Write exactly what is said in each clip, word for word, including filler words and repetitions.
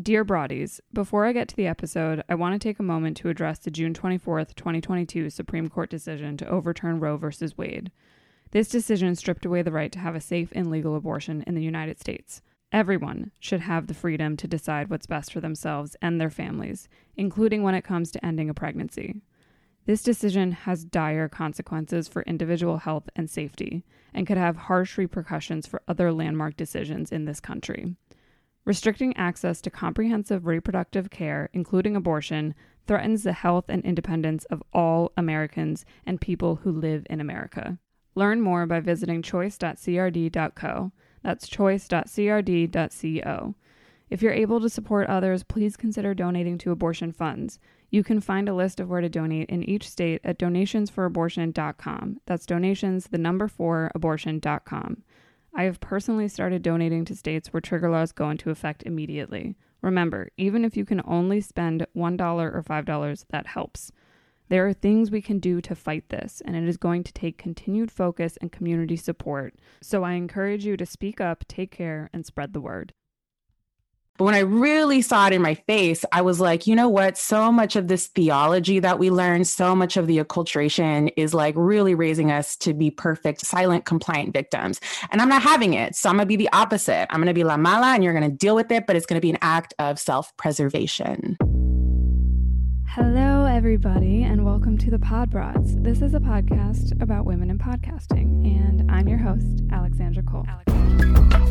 Dear Broadies, before I get to the episode, I want to take a moment to address the June twenty-fourth, twenty twenty-two Supreme Court decision to overturn Roe v. Wade. This decision stripped away the right to have a safe and legal abortion in the United States. Everyone should have the freedom to decide what's best for themselves and their families, including when it comes to ending a pregnancy. This decision has dire consequences for individual health and safety, and could have harsh repercussions for other landmark decisions in this country. Restricting access to comprehensive reproductive care, including abortion, threatens the health and independence of all Americans and people who live in America. Learn more by visiting choice dot c r d dot c o. That's choice dot c r d dot c o. If you're able to support others, please consider donating to abortion funds. You can find a list of where to donate in each state at donations for abortion dot com. That's donations, the number four, abortion dot com. I have personally started donating to states where trigger laws go into effect immediately. Remember, even if you can only spend one dollar or five dollars, that helps. There are things we can do to fight this, and it is going to take continued focus and community support. So I encourage you to speak up, take care, and spread the word. But when I really saw it in my face, I was like, you know what? So much of this theology that we learn, so much of the acculturation is like really raising us to be perfect, silent, compliant victims. And I'm not having it. So I'm going to be the opposite. I'm going to be la mala and you're going to deal with it, but it's going to be an act of self-preservation. Hello, everybody, and welcome to The Pod.Broads. This is a podcast about women in podcasting, and I'm your host, Alexandra Cole. Alexandra Cole.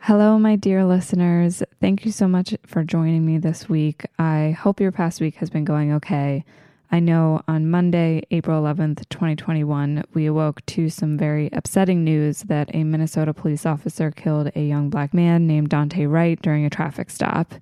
Hello, my dear listeners. Thank you so much for joining me this week. I hope your past week has been going okay. I know on Monday, April eleventh, twenty twenty-one, we awoke to some very upsetting news that a Minnesota police officer killed a young Black man named Daunte Wright during a traffic stop.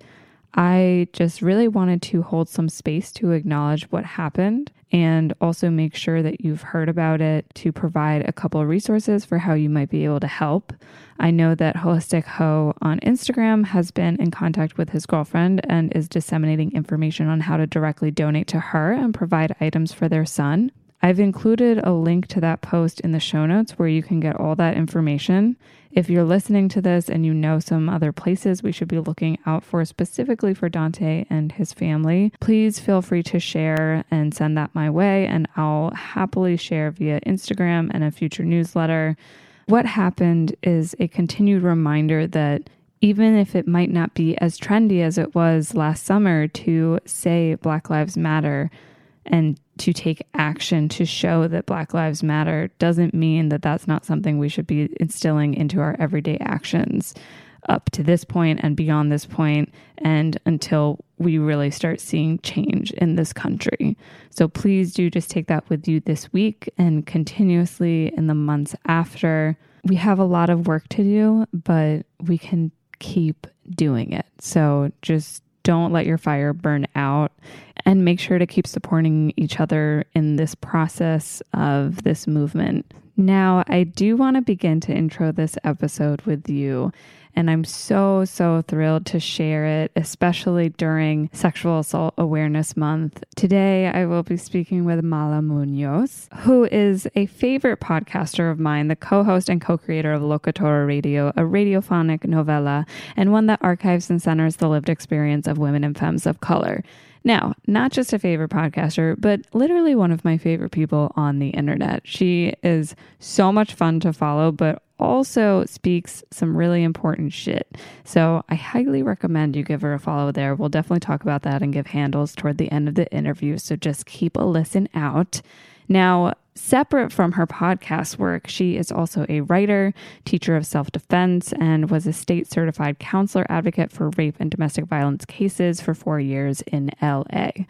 I just really wanted to hold some space to acknowledge what happened and also make sure that you've heard about it, to provide a couple of resources for how you might be able to help. I know that Holistic Heaux on Instagram has been in contact with his girlfriend and is disseminating information on how to directly donate to her and provide items for their son. I've included a link to that post in the show notes where you can get all that information. If you're listening to this and you know some other places we should be looking out for specifically for Daunte and his family, please feel free to share and send that my way, and I'll happily share via Instagram and a future newsletter. What happened is a continued reminder that even if it might not be as trendy as it was last summer to say Black Lives Matter and to take action to show that Black Lives Matter, doesn't mean that that's not something we should be instilling into our everyday actions up to this point and beyond this point, and until we really start seeing change in this country. So please do just take that with you this week and continuously in the months after. We have a lot of work to do, but we can keep doing it. So just don't let your fire burn out, and make sure to keep supporting each other in this process of this movement. Now, I do want to begin to intro this episode with you, and I'm so, so thrilled to share it, especially during Sexual Assault Awareness Month. Today, I will be speaking with Mala Muñoz, who is a favorite podcaster of mine, the co-host and co-creator of Locatora Radio, a radiophonic novella, and one that archives and centers the lived experience of women and femmes of color. Now, not just a favorite podcaster, but literally one of my favorite people on the internet. She is so much fun to follow, but also speaks some really important shit. So I highly recommend you give her a follow there. We'll definitely talk about that and give handles toward the end of the interview. So just keep a listen out. Now, separate from her podcast work, she is also a writer, teacher of self-defense, and was a state-certified counselor advocate for rape and domestic violence cases for four years in L A.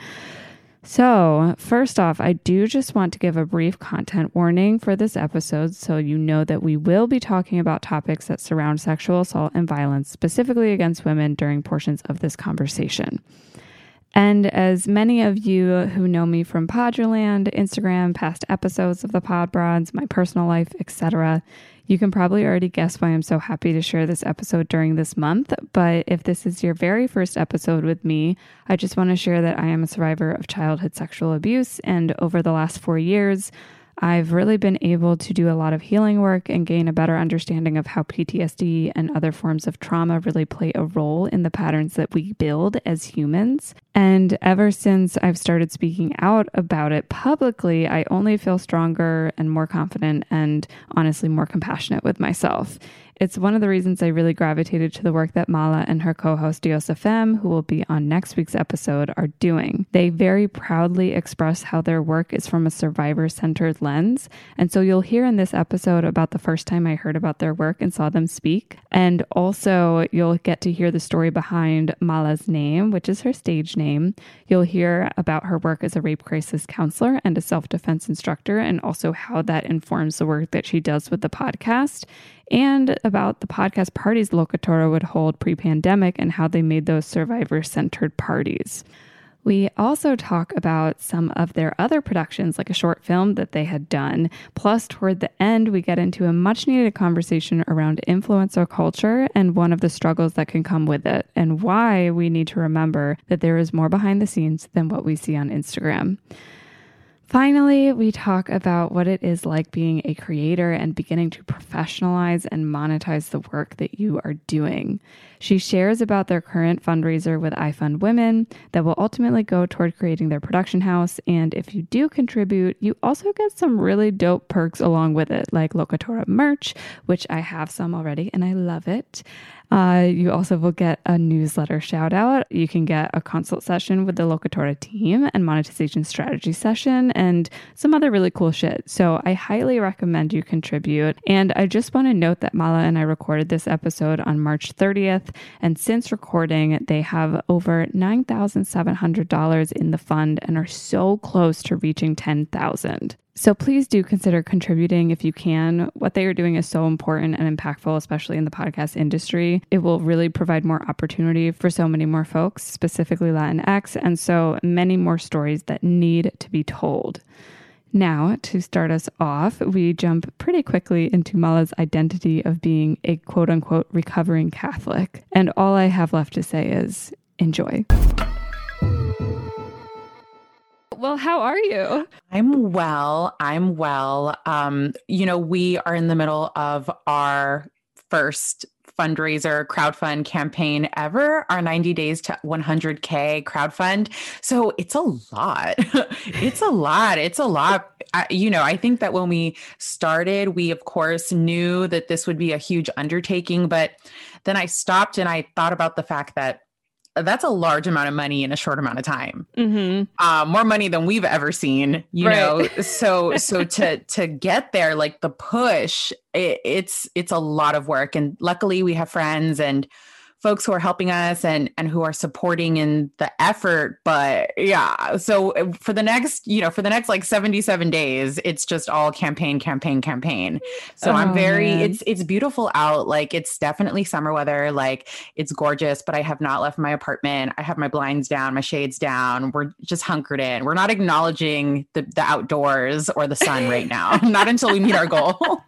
So, first off, I do just want to give a brief content warning for this episode so you know that we will be talking about topics that surround sexual assault and violence, specifically against women, during portions of this conversation. And as many of you who know me from Pod.Draland, Instagram, past episodes of the Pod.Broads, my personal life, et cetera, you can probably already guess why I'm so happy to share this episode during this month. But if this is your very first episode with me, I just want to share that I am a survivor of childhood sexual abuse. And over the last four years, I've really been able to do a lot of healing work and gain a better understanding of how P T S D and other forms of trauma really play a role in the patterns that we build as humans. And ever since I've started speaking out about it publicly, I only feel stronger and more confident and honestly more compassionate with myself. It's one of the reasons I really gravitated to the work that Mala and her co-host Diosa Femme, who will be on next week's episode, are doing. They very proudly express how their work is from a survivor-centered lens. And so you'll hear in this episode about the first time I heard about their work and saw them speak. And also you'll get to hear the story behind Mala's name, which is her stage name. You'll hear about her work as a rape crisis counselor and a self-defense instructor, and also how that informs the work that she does with the podcast, and about the podcast parties Locatora would hold pre-pandemic and how they made those survivor-centered parties. We also talk about some of their other productions, like a short film that they had done. Plus, toward the end, we get into a much-needed conversation around influencer culture and one of the struggles that can come with it, and why we need to remember that there is more behind the scenes than what we see on Instagram. Finally, we talk about what it is like being a creator and beginning to professionalize and monetize the work that you are doing. She shares about their current fundraiser with iFundWomen that will ultimately go toward creating their production house. And if you do contribute, you also get some really dope perks along with it, like Locatora merch, which I have some already and I love it. Uh, you also will get a newsletter shout out. You can get a consult session with the Locatora team and monetization strategy session and some other really cool shit. So I highly recommend you contribute. And I just want to note that Mala and I recorded this episode on March thirtieth. And since recording, they have over nine thousand seven hundred dollars in the fund and are so close to reaching ten thousand dollars. So please do consider contributing if you can. What they are doing is so important and impactful, especially in the podcast industry. It will really provide more opportunity for so many more folks, specifically Latinx, and so many more stories that need to be told. Now, to start us off, we jump pretty quickly into Mala's identity of being a quote-unquote recovering Catholic. And all I have left to say is enjoy. Well, how are you? I'm well. I'm well. Um, you know, we are in the middle of our first fundraiser crowdfund campaign ever, our ninety days to one hundred K crowdfund. So it's a lot. It's a lot. It's a lot. I, you know, I think that when we started, we of course knew that this would be a huge undertaking, but then I stopped and I thought about the fact that that's a large amount of money in a short amount of time, mm-hmm. uh, more money than we've ever seen, you right. know? So, so to, to get there, like the push, it, it's, it's a lot of work. And luckily we have friends and folks who are helping us and, and who are supporting in the effort. But yeah, so for the next, you know, for the next like seventy-seven days, it's just all campaign, campaign, campaign. So oh, I'm very, man. it's, it's beautiful out. Like it's definitely summer weather. Like it's gorgeous, but I have not left my apartment. I have my blinds down, my shades down. We're just hunkered in. We're not acknowledging the, the outdoors or the sun right now. Not until we meet our goal.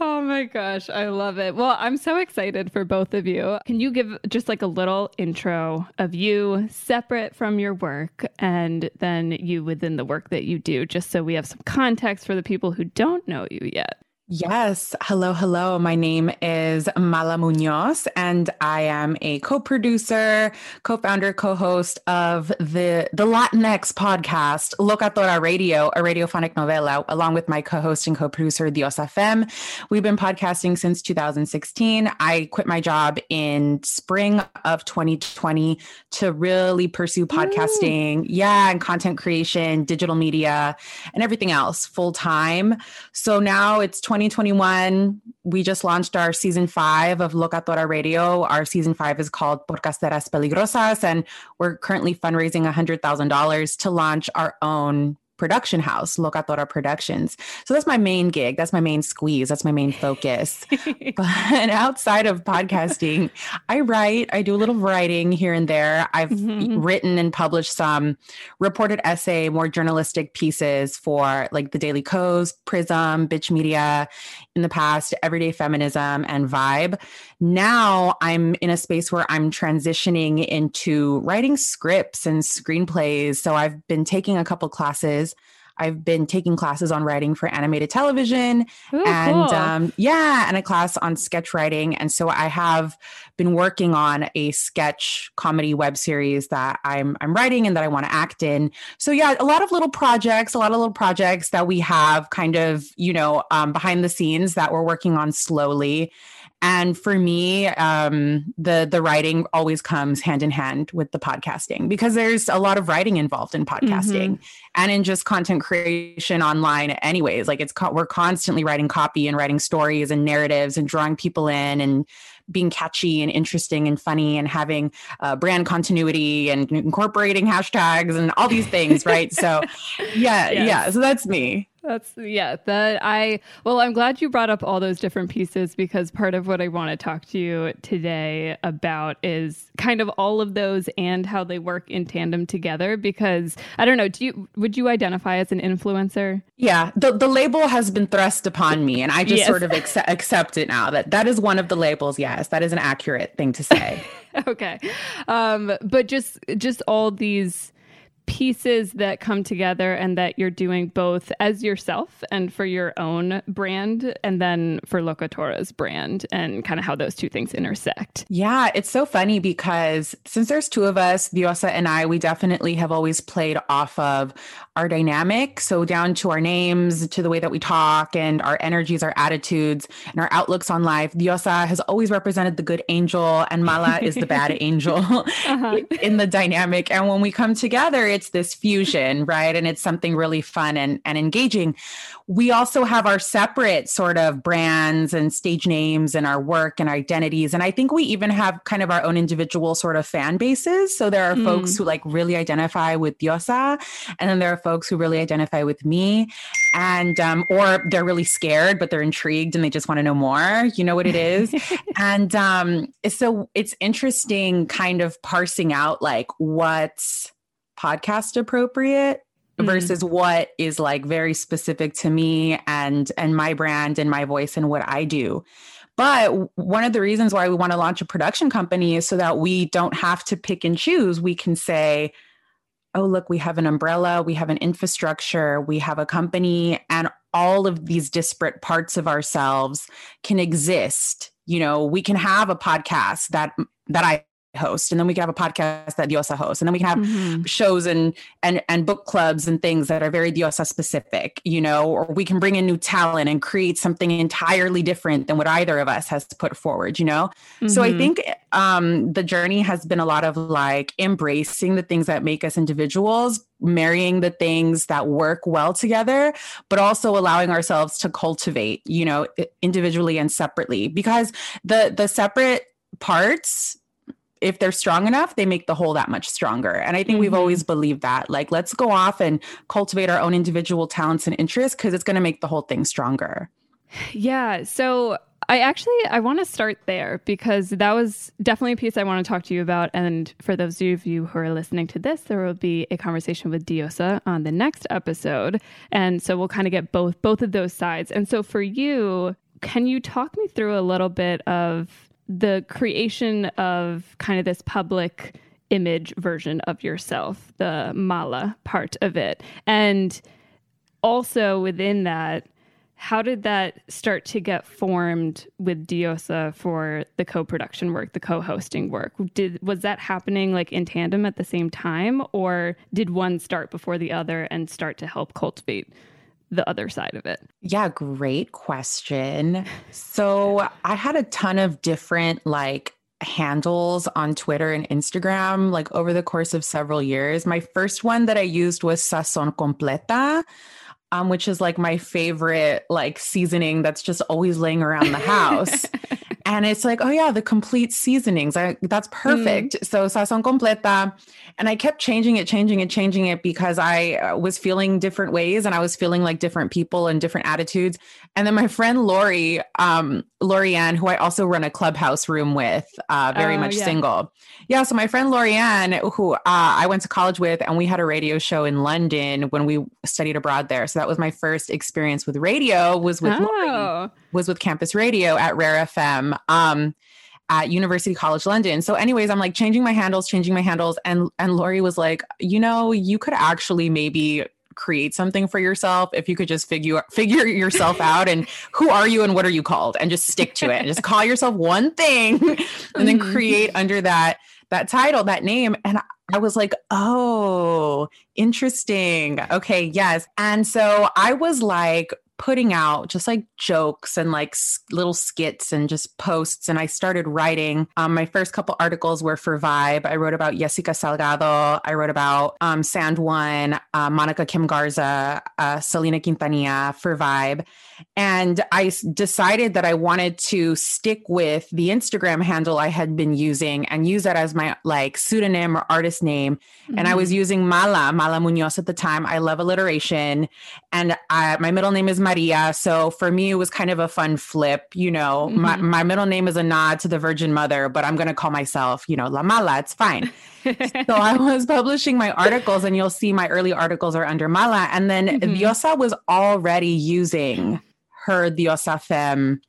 Oh my gosh, I love it. Well, I'm so excited for both of you. Can you give just like a little intro of you separate from your work and then you within the work that you do, just so we have some context for the people who don't know you yet? Yes. Hello, hello. My name is Mala Muñoz, and I am a co-producer, co-founder, co-host of the, the Latinx podcast, Locatora Radio, a radiophonic novela, along with my co-host and co-producer, Diosa Femme. We've been podcasting since two thousand sixteen. I quit my job in spring of twenty twenty to really pursue podcasting. Ooh. Yeah, and content creation, digital media, and everything else full time. So now it's twenty twenty-one, we just launched our season five of Locatora Radio. Our season five is called Podcasteras Peligrosas, and we're currently fundraising one hundred thousand dollars to launch our own production house, Locatora Productions. So that's my main gig. That's my main squeeze. That's my main focus. But outside of podcasting, I write, I do a little writing here and there. I've mm-hmm. written and published some reported essay, more journalistic pieces for like the Daily Kos, Prism, Bitch Media in the past, Everyday Feminism, and Vibe. Now I'm in a space where I'm transitioning into writing scripts and screenplays. So I've been taking a couple classes. I've been taking classes on writing for animated television. Ooh, and cool. um, yeah, and a class on sketch writing. And so I have been working on a sketch comedy web series that I'm I'm writing and that I want to act in. So yeah, a lot of little projects, a lot of little projects that we have kind of, you know, um, behind the scenes that we're working on slowly. And for me, um, the the writing always comes hand in hand with the podcasting, because there's a lot of writing involved in podcasting mm-hmm. and in just content creation online anyways. Like it's co- we're constantly writing copy and writing stories and narratives and drawing people in and being catchy and interesting and funny and having uh, brand continuity and incorporating hashtags and all these things, right? So yeah, yes. yeah. So that's me. That's yeah, that I, well, I'm glad you brought up all those different pieces, because part of what I want to talk to you today about is kind of all of those and how they work in tandem together, because I don't know, do you, would you identify as an influencer? Yeah, the, the label has been thrust upon me and I just yes. sort of ac- accept it now that that is one of the labels. Yes, that is an accurate thing to say. Okay. Um, but just, just all these pieces that come together and that you're doing both as yourself and for your own brand and then for Locatora's brand, and kind of how those two things intersect. Yeah, it's so funny because since there's two of us, Diosa and I, we definitely have always played off of our dynamic. So down to our names, to the way that we talk and our energies, our attitudes and our outlooks on life. Diosa has always represented the good angel and Mala is the bad angel uh-huh. in the dynamic. And when we come together, it's It's this fusion, right? And it's something really fun and, and engaging. We also have our separate sort of brands and stage names and our work and identities. And I think we even have kind of our own individual sort of fan bases. So there are mm. folks who like really identify with Diosa, and then there are folks who really identify with me. And, um, or they're really scared, but they're intrigued and they just want to know more, you know what it is. And, um, so it's interesting kind of parsing out like what's podcast appropriate versus mm. what is like very specific to me and and my brand and my voice and what I do. But one of the reasons why we want to launch a production company is so that we don't have to pick and choose. We can say, oh, look, we have an umbrella, we have an infrastructure, we have a company, and all of these disparate parts of ourselves can exist. You know, we can have a podcast that that I host, and then we can have a podcast that Diosa hosts, and then we can have mm-hmm. shows and and and book clubs and things that are very Diosa specific, you know, or we can bring in new talent and create something entirely different than what either of us has to put forward, you know? Mm-hmm. So I think um, the journey has been a lot of like embracing the things that make us individuals, marrying the things that work well together, but also allowing ourselves to cultivate, you know, individually and separately, because the the separate parts, if they're strong enough, they make the whole that much stronger. And I think mm-hmm. we've always believed that, like, let's go off and cultivate our own individual talents and interests, because it's going to make the whole thing stronger. Yeah. So I actually, I want to start there, because that was definitely a piece I want to talk to you about. And for those of you who are listening to this, there will be a conversation with Diosa on the next episode. And so we'll kind of get both, both of those sides. And so for you, can you talk me through a little bit of the creation of kind of this public image version of yourself, the Mala part of it. And also within that, how did that start to get formed with Diosa for the co-production work, the co-hosting work? Did, was that happening like in tandem at the same time, or did one start before the other and start to help cultivate the other side of it? Yeah, great question. So I had a ton of different like handles on Twitter and Instagram, like over the course of several years. My first one that I used was Sazón Completa, um, which is like my favorite like seasoning that's just always laying around the house. And it's like, oh yeah, the complete seasonings. I, that's perfect. Mm. So Sazón Completa. And I kept changing it, changing it, changing it because I was feeling different ways and I was feeling like different people and different attitudes. And then my friend, Lori, um, Lori Ann, who I also run a clubhouse room with, uh, very uh, much yeah. single. Yeah. So my friend, Lori Ann, who uh, I went to college with, and we had a radio show in London when we studied abroad there. So that was my first experience with radio was with, oh. Lori, was with campus radio at Rare F M. Um, at University College London. So anyways, I'm like changing my handles, changing my handles. And, and Lori was like, you know, you could actually maybe create something for yourself if you could just figure, figure yourself out and who are you and what are you called and just stick to it and just call yourself one thing and then create under that, that title, that name. And I, I was like, oh, interesting. Okay. Yes. And so I was like, putting out just like jokes and like s- little skits and just posts. And I started writing. Um, my first couple articles were for Vibe. I wrote about Jessica Salgado. I wrote about um, Sand One, uh, Monica Kim Garza, uh, Selena Quintanilla for Vibe. And I s- decided that I wanted to stick with the Instagram handle I had been using and use that as my like pseudonym or artist name. Mm-hmm. And I was using Mala, Mala Muñoz at the time. I love alliteration. And I, my middle name is Maria. So for me, it was kind of a fun flip. You know, mm-hmm. my, my middle name is a nod to the Virgin Mother, but I'm going to call myself, you know, La Mala. It's fine. So I was publishing my articles and you'll see my early articles are under Mala. And then mm-hmm. Diosa was already using her Diosa Femme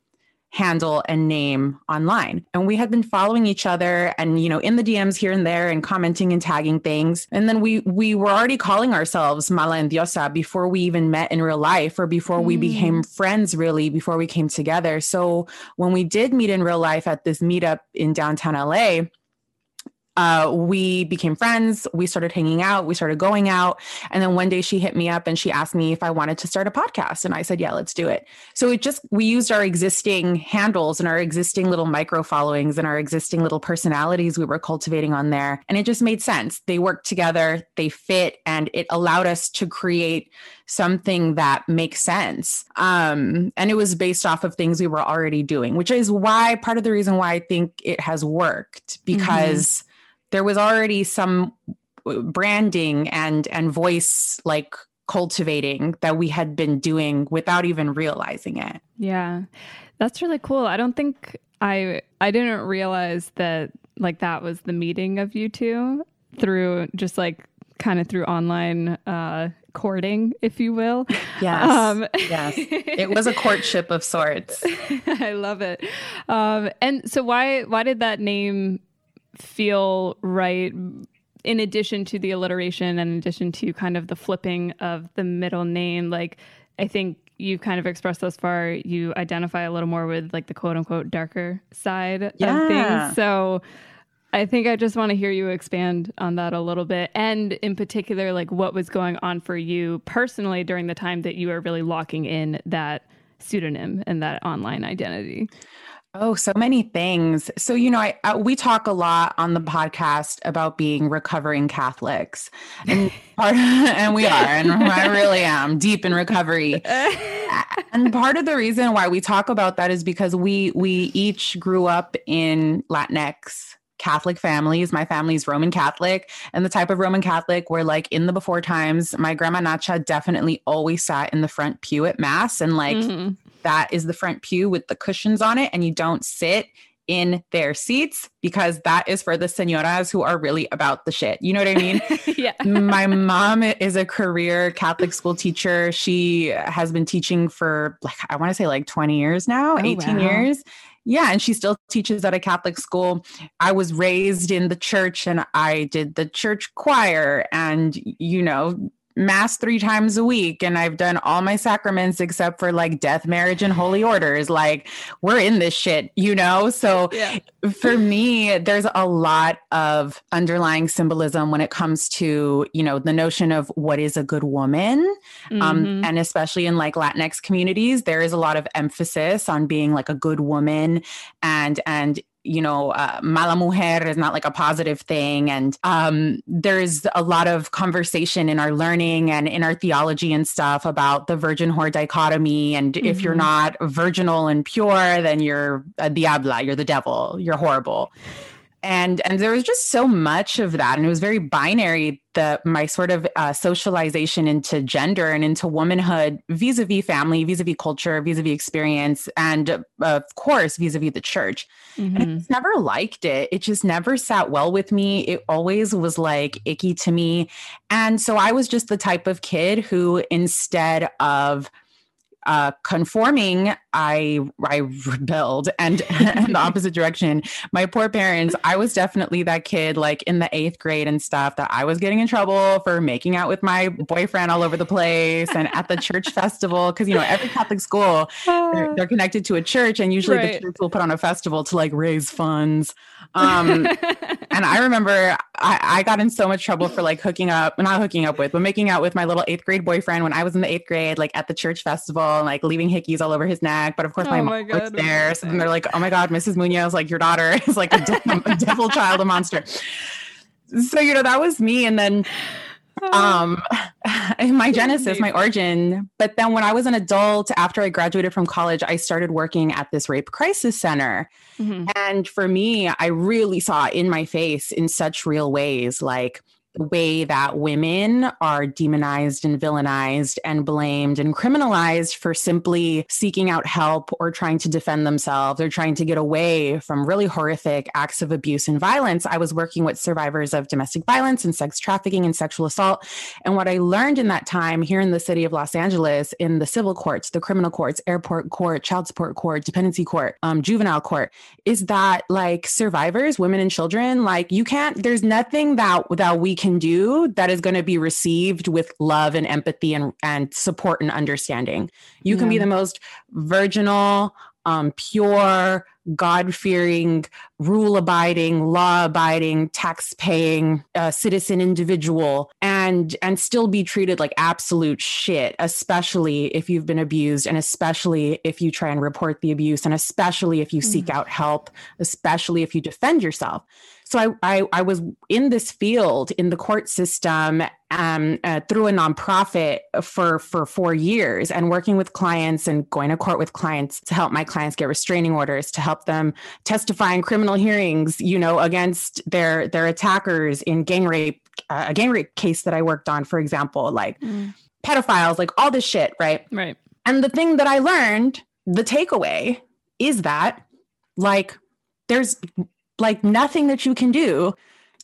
handle and name online. And we had been following each other and, you know, in the D Ms here and there and commenting and tagging things. And then we we were already calling ourselves Mala and Diosa before we even met in real life or before mm. we became friends, really, before we came together. So when we did meet in real life at this meetup in downtown L A, Uh, we became friends. We started hanging out. We started going out. And then one day she hit me up and she asked me if I wanted to start a podcast. And I said, yeah, let's do it. So it just, we used our existing handles and our existing little micro followings and our existing little personalities we were cultivating on there. And it just made sense. They worked together, they fit, and it allowed us to create something that makes sense. Um, and it was based off of things we were already doing, which is why part of the reason why I think it has worked because mm-hmm. there was already some branding and and voice like cultivating that we had been doing without even realizing it. Yeah, that's really cool. I don't think I I didn't realize that like that was the meeting of you two through just like kind of through online uh, courting, if you will. Yes, um, yes. It was a courtship of sorts. I love it. Um, and so why why did that name feel right in addition to the alliteration and in addition to kind of the flipping of the middle name? Like I think you've kind of expressed thus far you identify a little more with like the quote unquote darker side yeah. of things. So I think I just want to hear you expand on that a little bit, and in particular like what was going on for you personally during the time that you were really locking in that pseudonym and that online identity. Oh, so many things. So, you know, I, I, we talk a lot on the podcast about being recovering Catholics and part of, and we are, and I really am deep in recovery. And part of the reason why we talk about that is because we, we each grew up in Latinx Catholic families. My family's Roman Catholic, and the type of Roman Catholic where like in the before times, my grandma Nacha definitely always sat in the front pew at mass. And like, mm-hmm. that is the front pew with the cushions on it. And you don't sit in their seats because that is for the señoras who are really about the shit. You know what I mean? Yeah. My mom is a career Catholic school teacher. She has been teaching for like, I want to say like twenty years now, oh, eighteen wow. years. Yeah. And she still teaches at a Catholic school. I was raised in the church and I did the church choir and, you know, mass three times a week. And I've done all my sacraments except for like death, marriage, and holy orders. Like we're in this shit, you know? So yeah. for me, there's a lot of underlying symbolism when it comes to, you know, the notion of what is a good woman. Mm-hmm. Um, and especially in like Latinx communities, there is a lot of emphasis on being like a good woman and, and, you know, uh, mala mujer is not like a positive thing. And um, there's a lot of conversation in our learning and in our theology and stuff about the virgin whore dichotomy. And mm-hmm. if you're not virginal and pure, then you're a diabla, you're the devil, you're horrible. And and there was just so much of that. And it was very binary, the my sort of uh, socialization into gender and into womanhood vis-a-vis family, vis-a-vis culture, vis-a-vis experience, and uh, of course, vis-a-vis the church. Mm-hmm. And I just never liked it. It just never sat well with me. It always was like icky to me. And so I was just the type of kid who, instead of Uh, conforming, I I rebelled and in the opposite direction. My poor parents, I was definitely that kid like in the eighth grade and stuff that I was getting in trouble for making out with my boyfriend all over the place and at the church festival. Because, you know, every Catholic school, they're, they're connected to a church, and usually right. the church will put on a festival to like raise funds. Um, and I remember I, I got in so much trouble for like hooking up, not hooking up with, but making out with my little eighth grade boyfriend when I was in the eighth grade, like at the church festival. And, like leaving hickeys all over his neck, but of course my, oh my mom God, was there, so they're like, "Oh my God, Missus Muñoz, like your daughter is like a, de- a devil child, a monster." So you know that was me, and then um, my genesis, my origin. But then when I was an adult, after I graduated from college, I started working at this rape crisis center, mm-hmm. and for me, I really saw in my face in such real ways, like. The way that women are demonized and villainized and blamed and criminalized for simply seeking out help or trying to defend themselves or trying to get away from really horrific acts of abuse and violence. I was working with survivors of domestic violence and sex trafficking and sexual assault. And what I learned in that time here in the city of Los Angeles, in the civil courts, the criminal courts, airport court, child support court, dependency court, um, juvenile court, is that like survivors, women and children, like you can't, there's nothing that, that we can do that is going to be received with love and empathy and, and support and understanding. You can yeah. be the most virginal, um, pure, God-fearing, rule-abiding, law-abiding, tax-paying uh, citizen individual and and still be treated like absolute shit, especially if you've been abused and especially if you try and report the abuse and especially if you mm-hmm. seek out help, especially if you defend yourself. So I, I I was in this field in the court system um, uh, through a nonprofit for, for four years and working with clients and going to court with clients to help my clients get restraining orders, to help them testify in criminal hearings, you know, against their their attackers in gang rape, uh, a gang rape case that I worked on, for example, like mm. pedophiles, like all this shit, right? Right. And the thing that I learned, the takeaway is that like there's... like nothing that you can do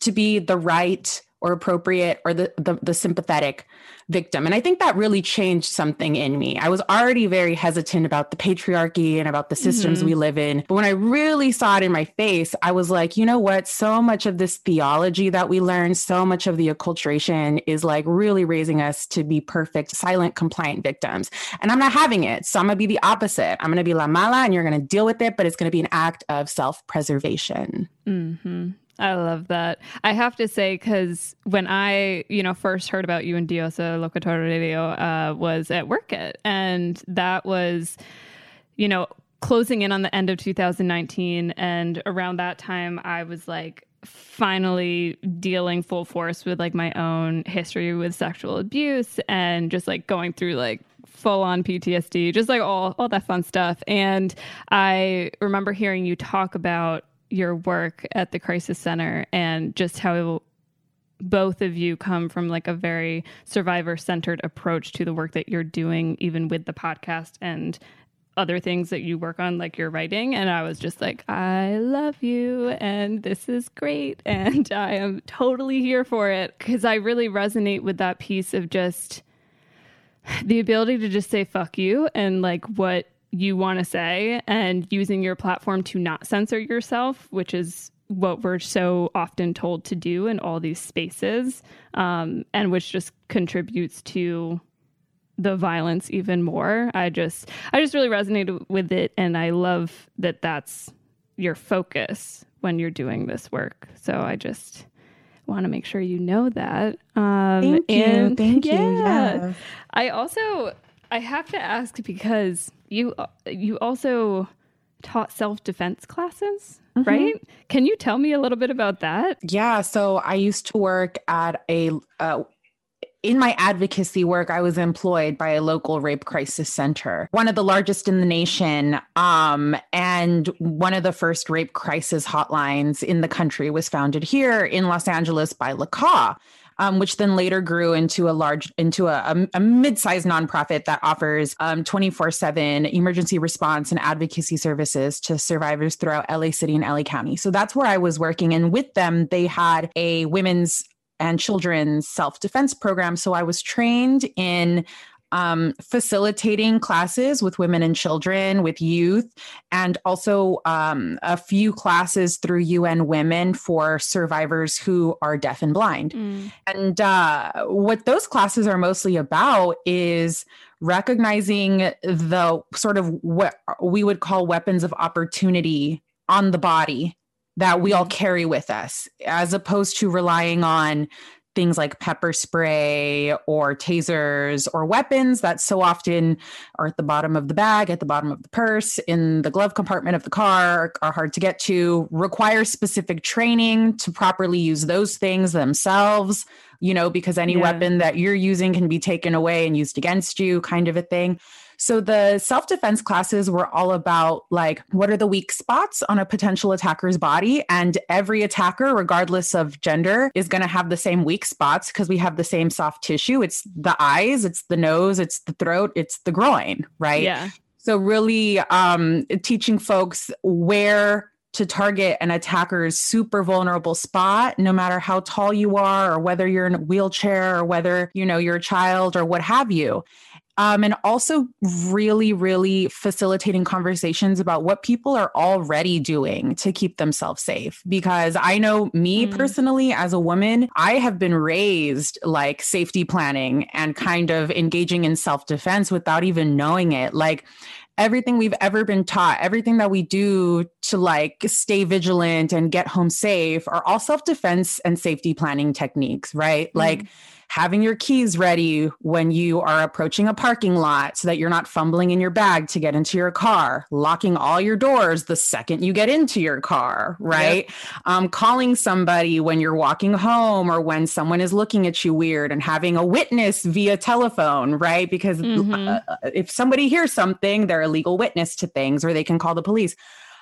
to be the right or appropriate or the, the the sympathetic victim. And I think that really changed something in me. I was already very hesitant about the patriarchy and about the systems mm-hmm. we live in. But when I really saw it in my face, I was like, you know what? So much of this theology that we learn, so much of the acculturation is like really raising us to be perfect, silent, compliant victims. And I'm not having it. So I'm going to be the opposite. I'm going to be la mala and you're going to deal with it, but it's going to be an act of self-preservation. Mm-hmm. I love that. I have to say, because when I, you know, first heard about you and Diosa Locatora Radio uh, was at Work It, and that was, you know, closing in on the end of two thousand nineteen. And around that time, I was like, finally dealing full force with like my own history with sexual abuse and just like going through like full on P T S D, just like all, all that fun stuff. And I remember hearing you talk about your work at the crisis center and just how it will, both of you come from like a very survivor centered approach to the work that you're doing, even with the podcast and other things that you work on, like your writing. And I was just like, I love you. And this is great. And I am totally here for it. Cause I really resonate with that piece of just the ability to just say, fuck you. And like what you want to say and using your platform to not censor yourself, which is what we're so often told to do in all these spaces, um, and which just contributes to the violence even more. I just, I just really resonated with it. And I love that that's your focus when you're doing this work. So I just want to make sure you know that. Um, Thank you. And Thank yeah, you. Yeah. I also, I have to ask because you you also taught self-defense classes, mm-hmm. right? Can you tell me a little bit about that? Yeah. So I used to work at a, uh, in my advocacy work, I was employed by a local rape crisis center, one of the largest in the nation. Um, and one of the first rape crisis hotlines in the country was founded here in Los Angeles by La Ka. Um, which then later grew into a large, into a, a, a mid-sized nonprofit that offers um, twenty-four seven emergency response and advocacy services to survivors throughout L A City and L A County. So that's where I was working. And with them, they had a women's and children's self-defense program. So I was trained in um, facilitating classes with women and children, with youth, and also um, a few classes through U N Women for survivors who are deaf and blind. Mm. And uh, what those classes are mostly about is recognizing the sort of what we would call weapons of opportunity on the body that we all carry with us, as opposed to relying on things like pepper spray or tasers or weapons that so often are at the bottom of the bag, at the bottom of the purse, in the glove compartment of the car, are hard to get to, require specific training to properly use those things themselves, you know, because any yeah. weapon that you're using can be taken away and used against you, kind of a thing. So the self-defense classes were all about, like, what are the weak spots on a potential attacker's body? And every attacker, regardless of gender, is going to have the same weak spots because we have the same soft tissue. It's the eyes, it's the nose, it's the throat, it's the groin, right? Yeah. So really um, teaching folks where to target an attacker's super vulnerable spot, no matter how tall you are or whether you're in a wheelchair or whether, you know, you're a child or what have you. Um, and also really, really facilitating conversations about what people are already doing to keep themselves safe. Because I know me mm. personally, as a woman, I have been raised like safety planning and kind of engaging in self-defense without even knowing it. Like everything we've ever been taught, everything that we do to like stay vigilant and get home safe are all self-defense and safety planning techniques, right? Mm. Like having your keys ready when you are approaching a parking lot so that you're not fumbling in your bag to get into your car, locking all your doors the second you get into your car, right? Yep. Um, calling somebody when you're walking home or when someone is looking at you weird and having a witness via telephone, right? Because mm-hmm. uh, if somebody hears something, they're a legal witness to things or they can call the police.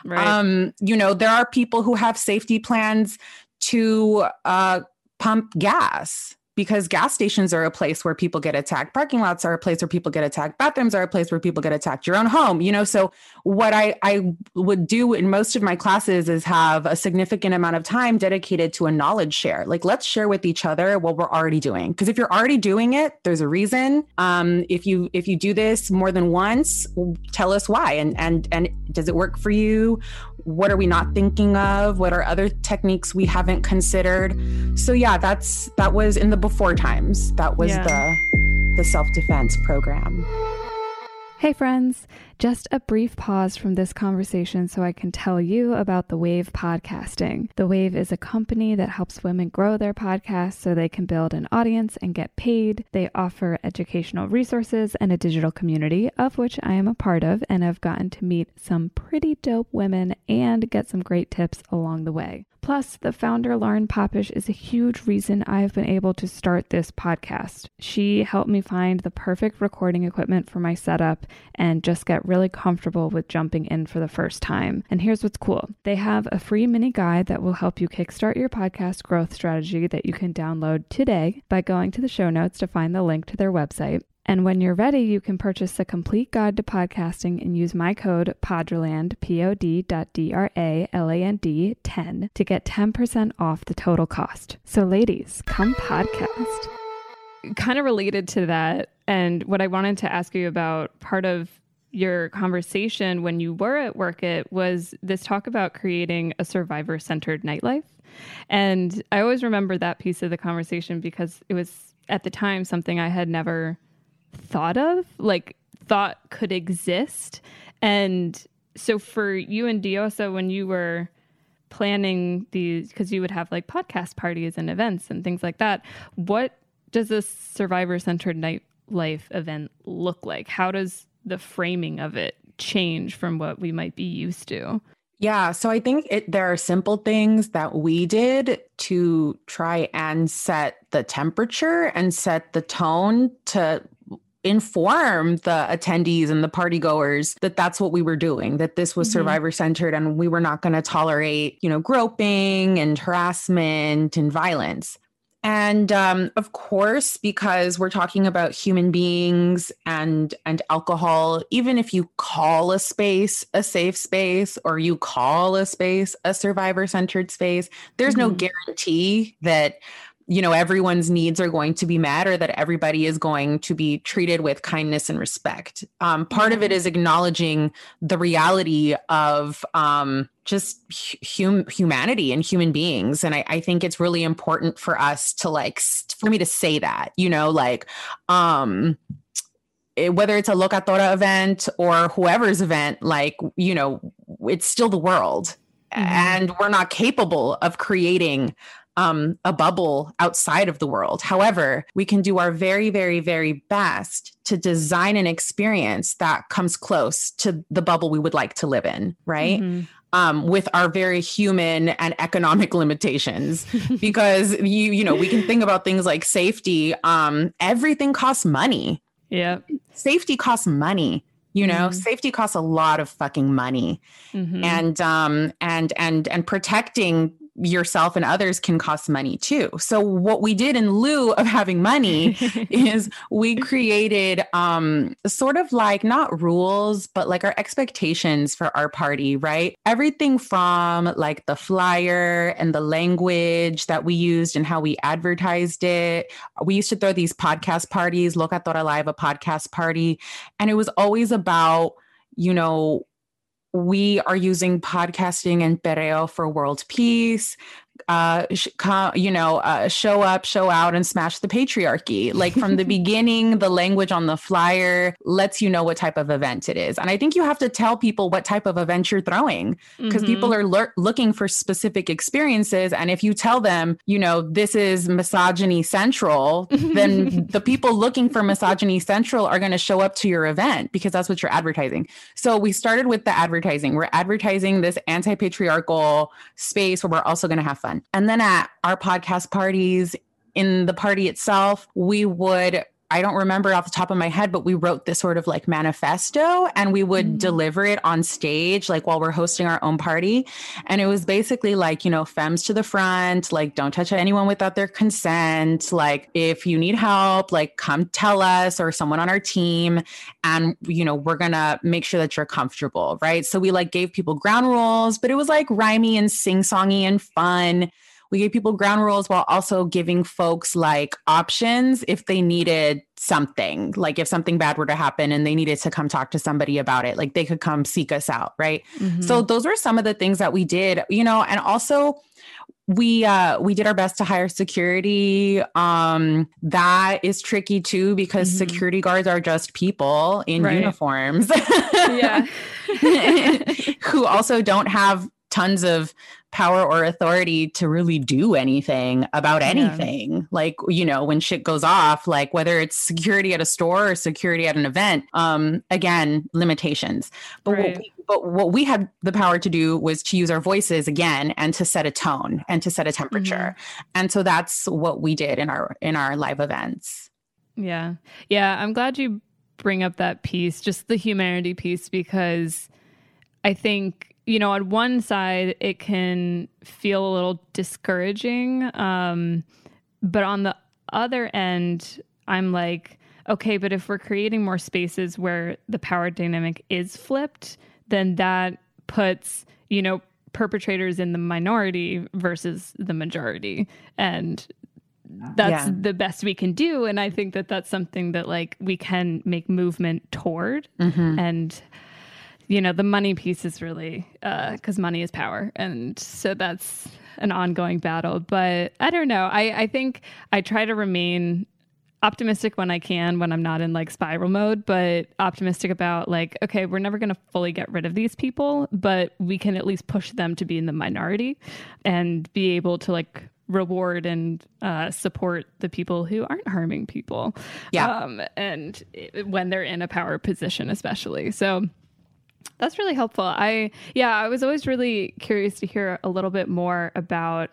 Right. Um, you know, there are people who have safety plans to uh, pump gas, because gas stations are a place where people get attacked. Parking lots are a place where people get attacked. Bathrooms are a place where people get attacked. Your own home, you know? So what I, I would do in most of my classes is have a significant amount of time dedicated to a knowledge share. Like, let's share with each other what we're already doing. Because if you're already doing it, there's a reason. Um, if you if you do this more than once, tell us why. And, and, and does it work for you? What are we not thinking of? What are other techniques we haven't considered? So yeah, that's that was in the before times. That was yeah. the, the self-defense program. Hey friends, just a brief pause from this conversation so I can tell you about The Wave podcasting. The Wave is a company that helps women grow their podcasts so they can build an audience and get paid. They offer educational resources and a digital community, of which I am a part of, and I've gotten to meet some pretty dope women and get some great tips along the way. Plus, the founder, Lauren Popish, is a huge reason I've been able to start this podcast. She helped me find the perfect recording equipment for my setup and just get really comfortable with jumping in for the first time. And here's what's cool. They have a free mini guide that will help you kickstart your podcast growth strategy that you can download today by going to the show notes to find the link to their website. And when you're ready, you can purchase the complete guide to podcasting and use my code Pod.Draland, P O D D R A L A N D ten to get ten percent off the total cost. So ladies, come podcast. Kind of related to that, and what I wanted to ask you about, part of your conversation when you were at Work It was this talk about creating a survivor-centered nightlife. And I always remember that piece of the conversation because it was, at the time, something I had never thought of, like thought could exist. And so for you and Diosa, when you were planning these, because you would have like podcast parties and events and things like that, what does this survivor-centered nightlife event look like? How does the framing of it change from what we might be used to? Yeah. So I think it, there are simple things that we did to try and set the temperature and set the tone to inform the attendees and the party goers that that's what we were doing, that this was mm-hmm. survivor centered and we were not going to tolerate, you know, groping and harassment and violence. And um, of course, because we're talking about human beings and and alcohol, even if you call a space a safe space or you call a space a survivor-centered space, there's mm-hmm. no guarantee that, you know, everyone's needs are going to be met or that everybody is going to be treated with kindness and respect. Um, part mm-hmm. of it is acknowledging the reality of um, just hum- humanity and human beings. And I, I think it's really important for us to like, for me to say that, you know, like, um, it, whether it's a Locatora event or whoever's event, like, you know, it's still the world mm-hmm. and we're not capable of creating Um, a bubble outside of the world. However, we can do our very, very, very best to design an experience that comes close to the bubble we would like to live in, right? Mm-hmm. Um, with our very human and economic limitations, because you, you know, we can think about things like safety. Um, everything costs money. Yeah. Safety costs money. You know, mm-hmm. safety costs a lot of fucking money, mm-hmm. and um, and and and protecting yourself and others can cost money too. So what we did in lieu of having money is we created um, sort of like not rules, but like our expectations for our party, right? Everything from like the flyer and the language that we used and how we advertised it. We used to throw these podcast parties, Locatora Live, a podcast party. And it was always about, you know, we are using podcasting and perreo for world peace, uh, sh- com- you know, uh, show up, show out, and smash the patriarchy. Like from the beginning, the language on the flyer lets you know what type of event it is. And I think you have to tell people what type of event you're throwing, because mm-hmm. people are le- looking for specific experiences. And if you tell them, you know, this is misogyny central, then the people looking for misogyny central are going to show up to your event because that's what you're advertising. So we started with the advertising. We're advertising this anti-patriarchal space where we're also going to have fun. And then at our podcast parties, in the party itself, we would, I don't remember off the top of my head, but we wrote this sort of like manifesto and we would mm-hmm. deliver it on stage, like while we're hosting our own party. And it was basically like, you know, femmes to the front, like don't touch anyone without their consent. Like if you need help, like come tell us or someone on our team. And, you know, we're going to make sure that you're comfortable. Right. So we like gave people ground rules, but it was like rhymey and sing-songy and fun. We gave people ground rules while also giving folks like options if they needed something, like if something bad were to happen and they needed to come talk to somebody about it, like they could come seek us out. Right. Mm-hmm. So those were some of the things that we did, you know, and also we, uh, we did our best to hire security. Um, that is tricky too, because mm-hmm. security guards are just people in right. uniforms yeah, who also don't have tons of power or authority to really do anything about anything. Yeah. Like, you know, when shit goes off, like whether it's security at a store or security at an event, um, again, limitations. But, right. what we, but what we had the power to do was to use our voices again and to set a tone and to set a temperature. Mm-hmm. And so that's what we did in our in our live events. Yeah. Yeah. I'm glad you bring up that piece, just the humanity piece, because I think, you know, on one side, it can feel a little discouraging. Um, but on the other end, I'm like, okay, but if we're creating more spaces where the power dynamic is flipped, then that puts, you know, perpetrators in the minority versus the majority. And that's yeah. the best we can do. And I think that that's something that like we can make movement toward. Mm-hmm. And you know, the money piece is really, because uh, money is power. And so that's an ongoing battle. But I don't know. I, I think I try to remain optimistic when I can, when I'm not in like spiral mode, but optimistic about like, okay, we're never going to fully get rid of these people, but we can at least push them to be in the minority and be able to like reward and uh, support the people who aren't harming people. Yeah. Um, and when they're in a power position, especially. So That's really helpful. I, yeah, I was always really curious to hear a little bit more about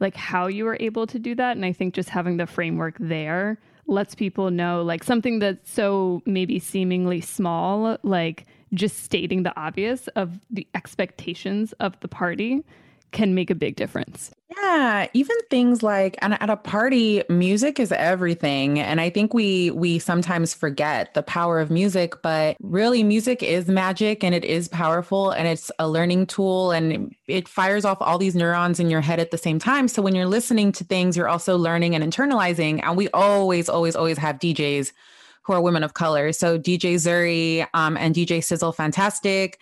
like how you were able to do that. And I think just having the framework there lets people know like something that's so maybe seemingly small, like just stating the obvious of the expectations of the party can make a big difference. Yeah, even things like at a party, music is everything. And I think we we sometimes forget the power of music, but really music is magic and it is powerful and it's a learning tool and it fires off all these neurons in your head at the same time. So when you're listening to things, you're also learning and internalizing. And we always, always, always have D Js who are women of color. So D J Zuri um, and D J Sizzle Fantastic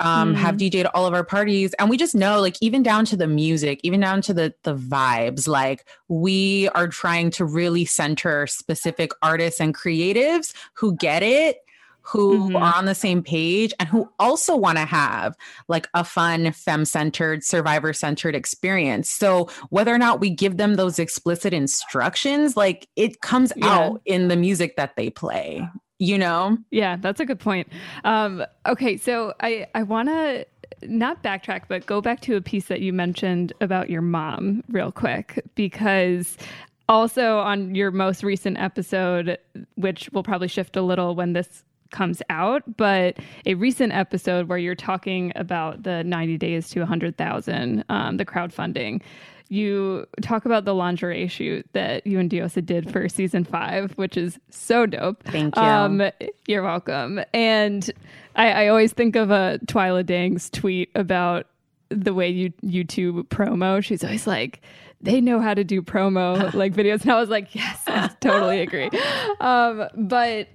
Um, mm. have D J'd all of our parties. And we just know, like, even down to the music, even down to the the vibes, like we are trying to really center specific artists and creatives who get it, who mm-hmm. are on the same page and who also want to have like a fun, femme-centered, survivor-centered experience. So whether or not we give them those explicit instructions, like it comes yeah. out in the music that they play. You know? Yeah, that's a good point. Um, okay, so I, I want to not backtrack, but go back to a piece that you mentioned about your mom real quick, because also on your most recent episode, which will probably shift a little when this comes out, but a recent episode where you're talking about the ninety days to one hundred thousand, um, the crowdfunding, you talk about the lingerie shoot that you and Diosa did for season five, which is so dope. Thank you. Um, you're welcome. And I, I always think of a Twyla Dang's tweet about the way you, you two promo. She's always like, they know how to do promo like videos. And I was like, yes, I totally agree. Um, but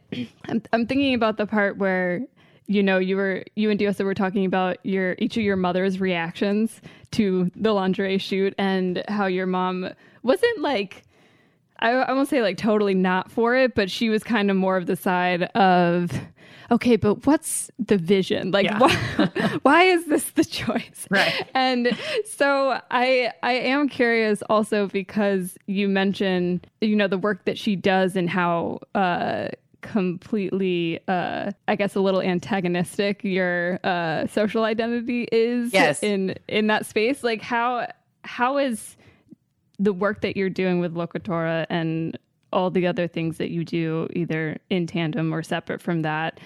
I'm, I'm thinking about the part where, you know, you were you and Diosa were talking about your each of your mother's reactions to the lingerie shoot and how your mom wasn't like, I, I won't say like totally not for it, but she was kind of more of the side of, okay, but what's the vision? Like, yeah. why, why is this the choice? Right. And so I I am curious also because you mentioned, you know, the work that she does and how uh completely, uh, I guess, a little antagonistic your uh, social identity is yes. in in that space. Like, how how is the work that you're doing with Locatora and all the other things that you do, either in tandem or separate from that,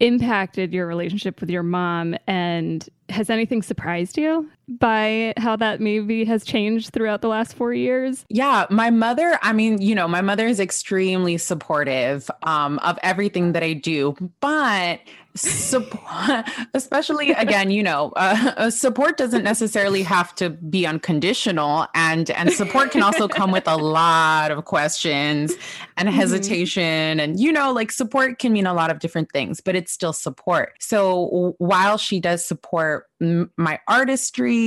impacted your relationship with your mom? And has anything surprised you by how that maybe has changed throughout the last four years? Yeah, my mother, I mean, you know, my mother is extremely supportive um, of everything that I do, but support, especially again, you know, uh, support doesn't necessarily have to be unconditional, and, and support can also come with a lot of questions and hesitation. Mm-hmm. And, you know, like support can mean a lot of different things, but it's still support. So while she does support m- my artistry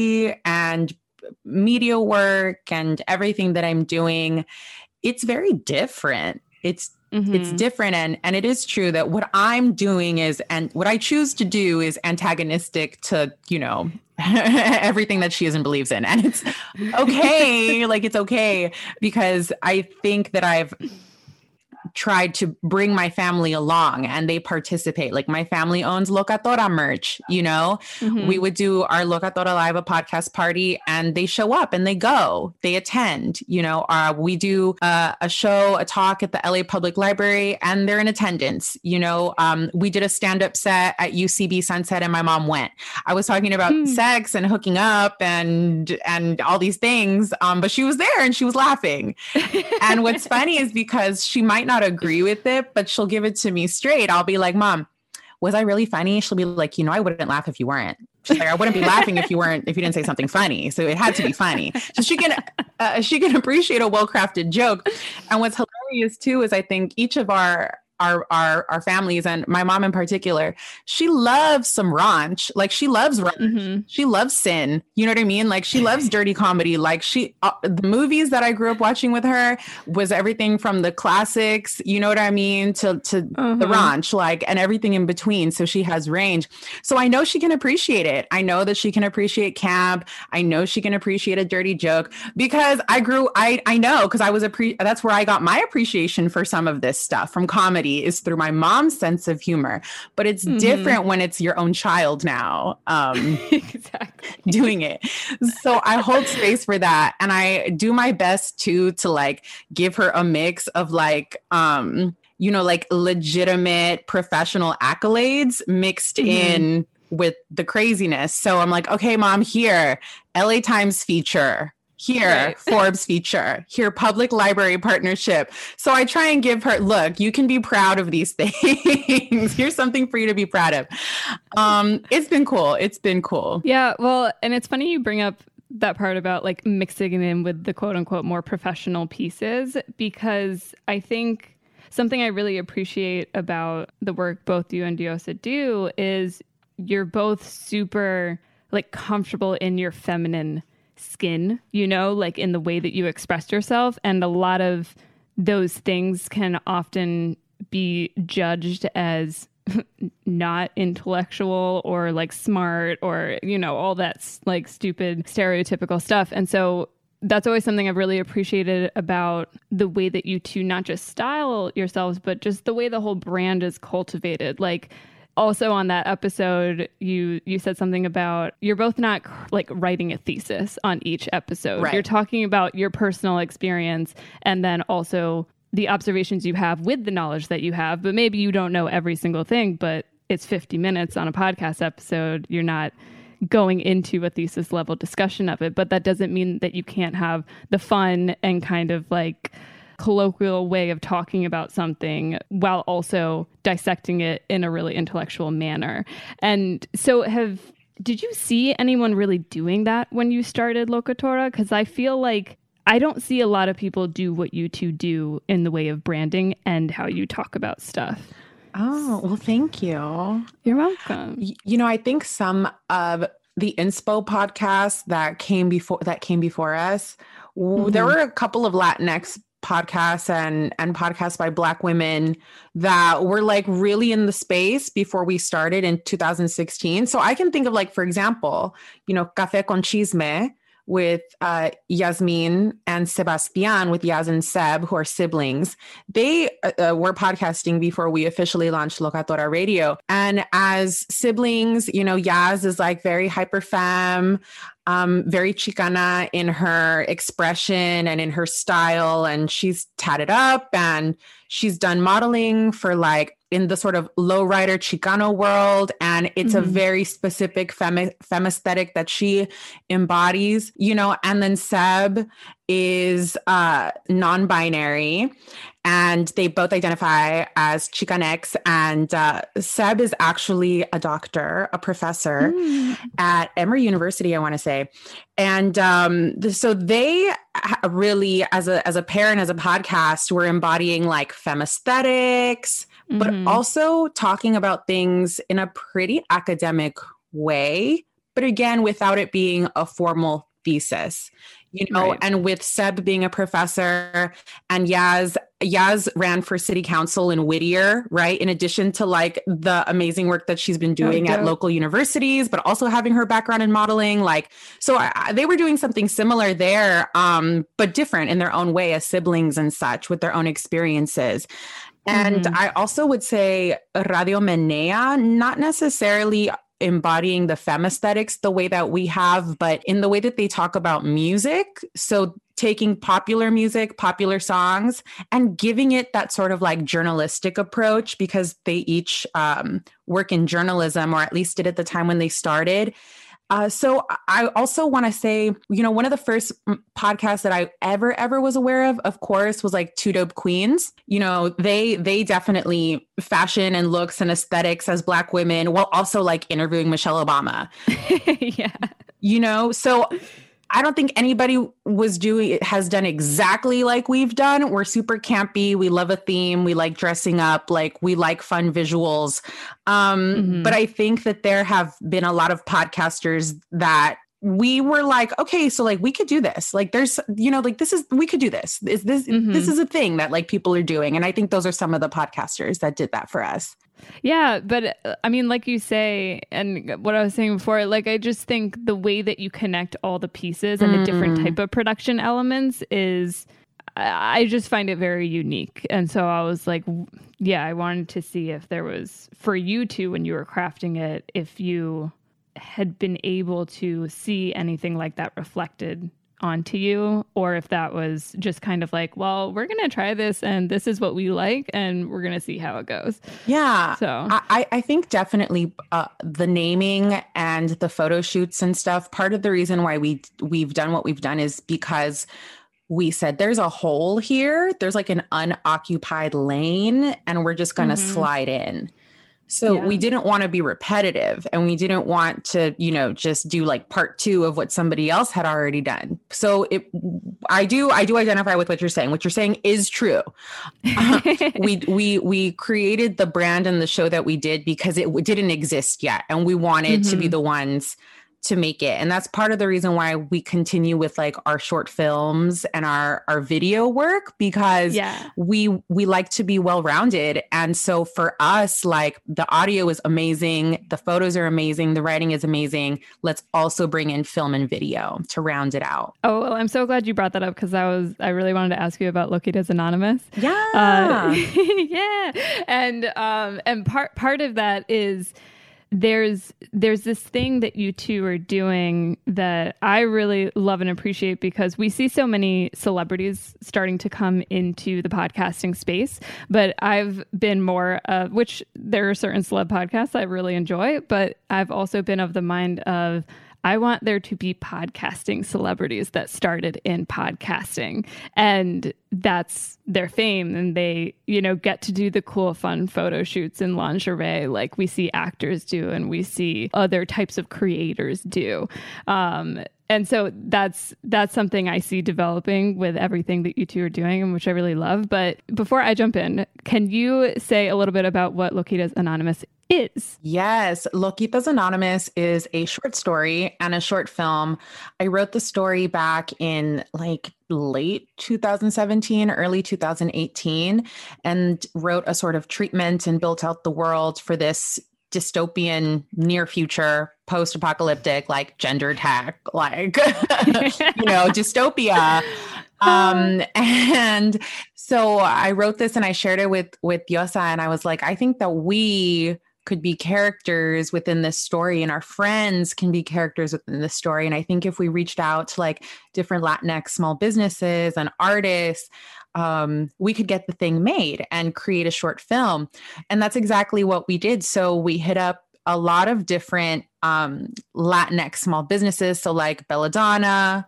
and media work and everything that I'm doing, it's very different. It's Mm-hmm. It's different. And, and it is true that what I'm doing is, and what I choose to do is antagonistic to, you know, everything that she is and believes in. And it's okay. Like, it's okay, because I think that I've tried to bring my family along and they participate. Like, my family owns Locatora merch, you know, mm-hmm. we would do our Locatora Live, a podcast party, and they show up and they go, they attend, you know, uh, we do uh, a show, a talk at the L A Public Library, and they're in attendance. You know, um, we did a stand-up set at U C B Sunset and my mom went. I was talking about hmm. sex and hooking up and, and all these things. Um, but she was there and she was laughing. And what's funny is because she might not agree with it, but she'll give it to me straight. I'll be like, Mom, was I really funny? She'll be like, you know, I wouldn't laugh if you weren't. She's like, I wouldn't be laughing if you weren't, if you didn't say something funny. So it had to be funny. So she can, uh, she can appreciate a well-crafted joke. And what's hilarious too, is I think each of our, our, our, our families, and my mom in particular, she loves some raunch. Like, she loves, raunch. Mm-hmm. She loves sin. You know what I mean? Like, she loves dirty comedy. Like, she, uh, the movies that I grew up watching with her was everything from the classics, you know what I mean? To, to uh-huh. the raunch, like, and everything in between. So she has range. So I know she can appreciate it. I know that she can appreciate camp. I know she can appreciate a dirty joke, because I grew, I, I know, cause I was, a pre- that's where I got my appreciation for some of this stuff, from comedy. comedy is through my mom's sense of humor, but it's mm-hmm. different when it's your own child now um, exactly. doing it. So I hold space for that. And I do my best too, to like give her a mix of like, um, you know, like legitimate professional accolades mixed mm-hmm. in with the craziness. So I'm like, okay, mom, here, L A Times feature. Here, right. Forbes feature, here, public library partnership. So I try and give her, look, you can be proud of these things. Here's something for you to be proud of. Um, it's been cool. It's been cool. Yeah. Well, and it's funny you bring up that part about like mixing it in with the quote unquote more professional pieces, because I think something I really appreciate about the work both you and Diosa do is you're both super like comfortable in your feminine skin, you know, like in the way that you express yourself. And a lot of those things can often be judged as not intellectual or like smart or, you know, all that like stupid stereotypical stuff. And so that's always something I've really appreciated about the way that you two not just style yourselves, but just the way the whole brand is cultivated. Like, also on that episode, you you said something about you're both not like writing a thesis on each episode. Right. You're talking about your personal experience and then also the observations you have with the knowledge that you have. But maybe you don't know every single thing, but it's fifty minutes on a podcast episode. You're not going into a thesis level discussion of it. But that doesn't mean that you can't have the fun and kind of like colloquial way of talking about something while also dissecting it in a really intellectual manner. And so have, did you see anyone really doing that when you started Locatora? Because I feel like I don't see a lot of people do what you two do in the way of branding and how you talk about stuff. Oh, well, thank you. You're welcome. You know, I think some of the inspo podcasts that came before, that came before us, mm-hmm. there were a couple of Latinx podcasts and and podcasts by Black women that were like really in the space before we started in two thousand sixteen. So I can think of like, for example, you know, Café con Chisme with uh, Yasmin and Sebastian, with Yaz and Seb, who are siblings. They uh, were podcasting before we officially launched Locatora Radio. And as siblings, you know, Yaz is like very hyper femme, um, very Chicana in her expression and in her style. And she's tatted up and she's done modeling for like in the sort of lowrider Chicano world. And it's mm-hmm. a very specific femme, femme aesthetic that she embodies, you know. And then Seb is uh, non-binary and they both identify as Chicanx. And uh, Seb is actually a doctor, a professor mm. at Emory University, I want to say. And um, th- so they ha- really, as a as a pair and as a podcast, were embodying like femme aesthetics, mm-hmm. but also talking about things in a pretty academic way, but again, without it being a formal thesis, you know, right. And with Seb being a professor and Yaz, Yaz ran for city council in Whittier, right? In addition to like the amazing work that she's been doing oh, yeah. at local universities, but also having her background in modeling. Like, so I, they were doing something similar there, um, but different in their own way as siblings and such with their own experiences. And mm-hmm. I also would say Radio Menea, not necessarily embodying the femme aesthetics the way that we have, but in the way that they talk about music. So taking popular music, popular songs, and giving it that sort of like journalistic approach, because they each um, work in journalism, or at least did at the time when they started. Uh, so I also want to say, you know, one of the first podcasts that I ever, ever was aware of, of course, was like Two Dope Queens. You know, they they definitely fashion and looks and aesthetics as Black women, while also like interviewing Michelle Obama. Yeah. You know, so I don't think anybody was doing, has done exactly like we've done. We're super campy. We love a theme. We like dressing up. Like, we like fun visuals. Um, mm-hmm. But I think that there have been a lot of podcasters that we were like, okay, so like we could do this. Like there's, you know, like this is, we could do this. Is this, mm-hmm. this is a thing that like people are doing. And I think those are some of the podcasters that did that for us. Yeah. But I mean, like you say, and what I was saying before, like, I just think the way that you connect all the pieces and mm. the different type of production elements is, I just find it very unique. And so I was like, yeah, I wanted to see if there was, for you two, when you were crafting it, if you had been able to see anything like that reflected onto you, or if that was just kind of like, well, we're going to try this and this is what we like and we're going to see how it goes. Yeah. So I, I think definitely uh, the naming and the photo shoots and stuff, part of the reason why we, we've done what we've done is because we said, there's a hole here. There's like an unoccupied lane and we're just going to mm-hmm. slide in. So yeah. we didn't want to be repetitive and we didn't want to, you know, just do like part two of what somebody else had already done. So it, I do, I do identify with what you're saying. What you're saying is true. Uh, we, we, we created the brand and the show that we did because it didn't exist yet. And we wanted mm-hmm. to be the ones to make it. And that's part of the reason why we continue with like our short films and our, our video work, because yeah. we, we like to be well-rounded. And so for us, like the audio is amazing. The photos are amazing. The writing is amazing. Let's also bring in film and video to round it out. Oh, well, I'm so glad you brought that up. Cause I was, I really wanted to ask you about Locatora Anonymous. Yeah. Uh, yeah. And, um, and part, part of that is, There's there's this thing that you two are doing that I really love and appreciate, because we see so many celebrities starting to come into the podcasting space. But I've been more of, which there are certain celeb podcasts I really enjoy, but I've also been of the mind of, I want there to be podcasting celebrities that started in podcasting, and that's their fame. And they, you know, get to do the cool, fun photo shoots in lingerie like we see actors do and we see other types of creators do. Um, and so that's that's something I see developing with everything that you two are doing, and which I really love. But before I jump in, can you say a little bit about what Loquitas Anonymous is? is. Yes. Loquitas Anonymous is a short story and a short film. I wrote the story back in like late two thousand seventeen, early two thousand eighteen, and wrote a sort of treatment and built out the world for this dystopian near future, post-apocalyptic, like gender tech, like, you know, dystopia. Um, and so I wrote this and I shared it with, with Diosa, and I was like, I think that we could be characters within this story, and our friends can be characters within this story. And I think if we reached out to like different Latinx small businesses and artists, um, we could get the thing made and create a short film. And that's exactly what we did. So we hit up a lot of different um, Latinx small businesses. So like Belladonna,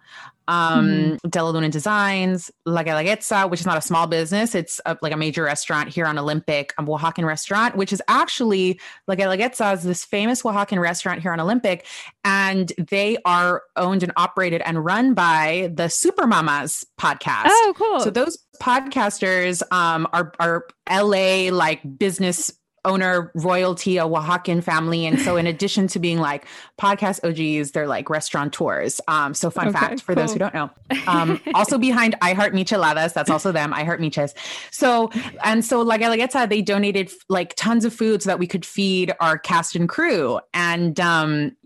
um, mm-hmm. Della Luna Designs, La Guelaguetza, which is not a small business. It's a, like a major restaurant here on Olympic, a Oaxacan restaurant, which is actually La Guelaguetza is this famous Oaxacan restaurant here on Olympic. And they are owned and operated and run by the Super Mamas podcast. Oh, cool. So those podcasters um, are, are L A like business owner royalty, a Oaxacan family. And so in addition to being like podcast O Gs, they're like restaurateurs. Um, so fun okay, fact for cool. those who don't know, um, also behind I Heart Micheladas, that's also them, I Heart Miches. So, and so La Guelaguetza, they donated like tons of food so that we could feed our cast and crew. And, um,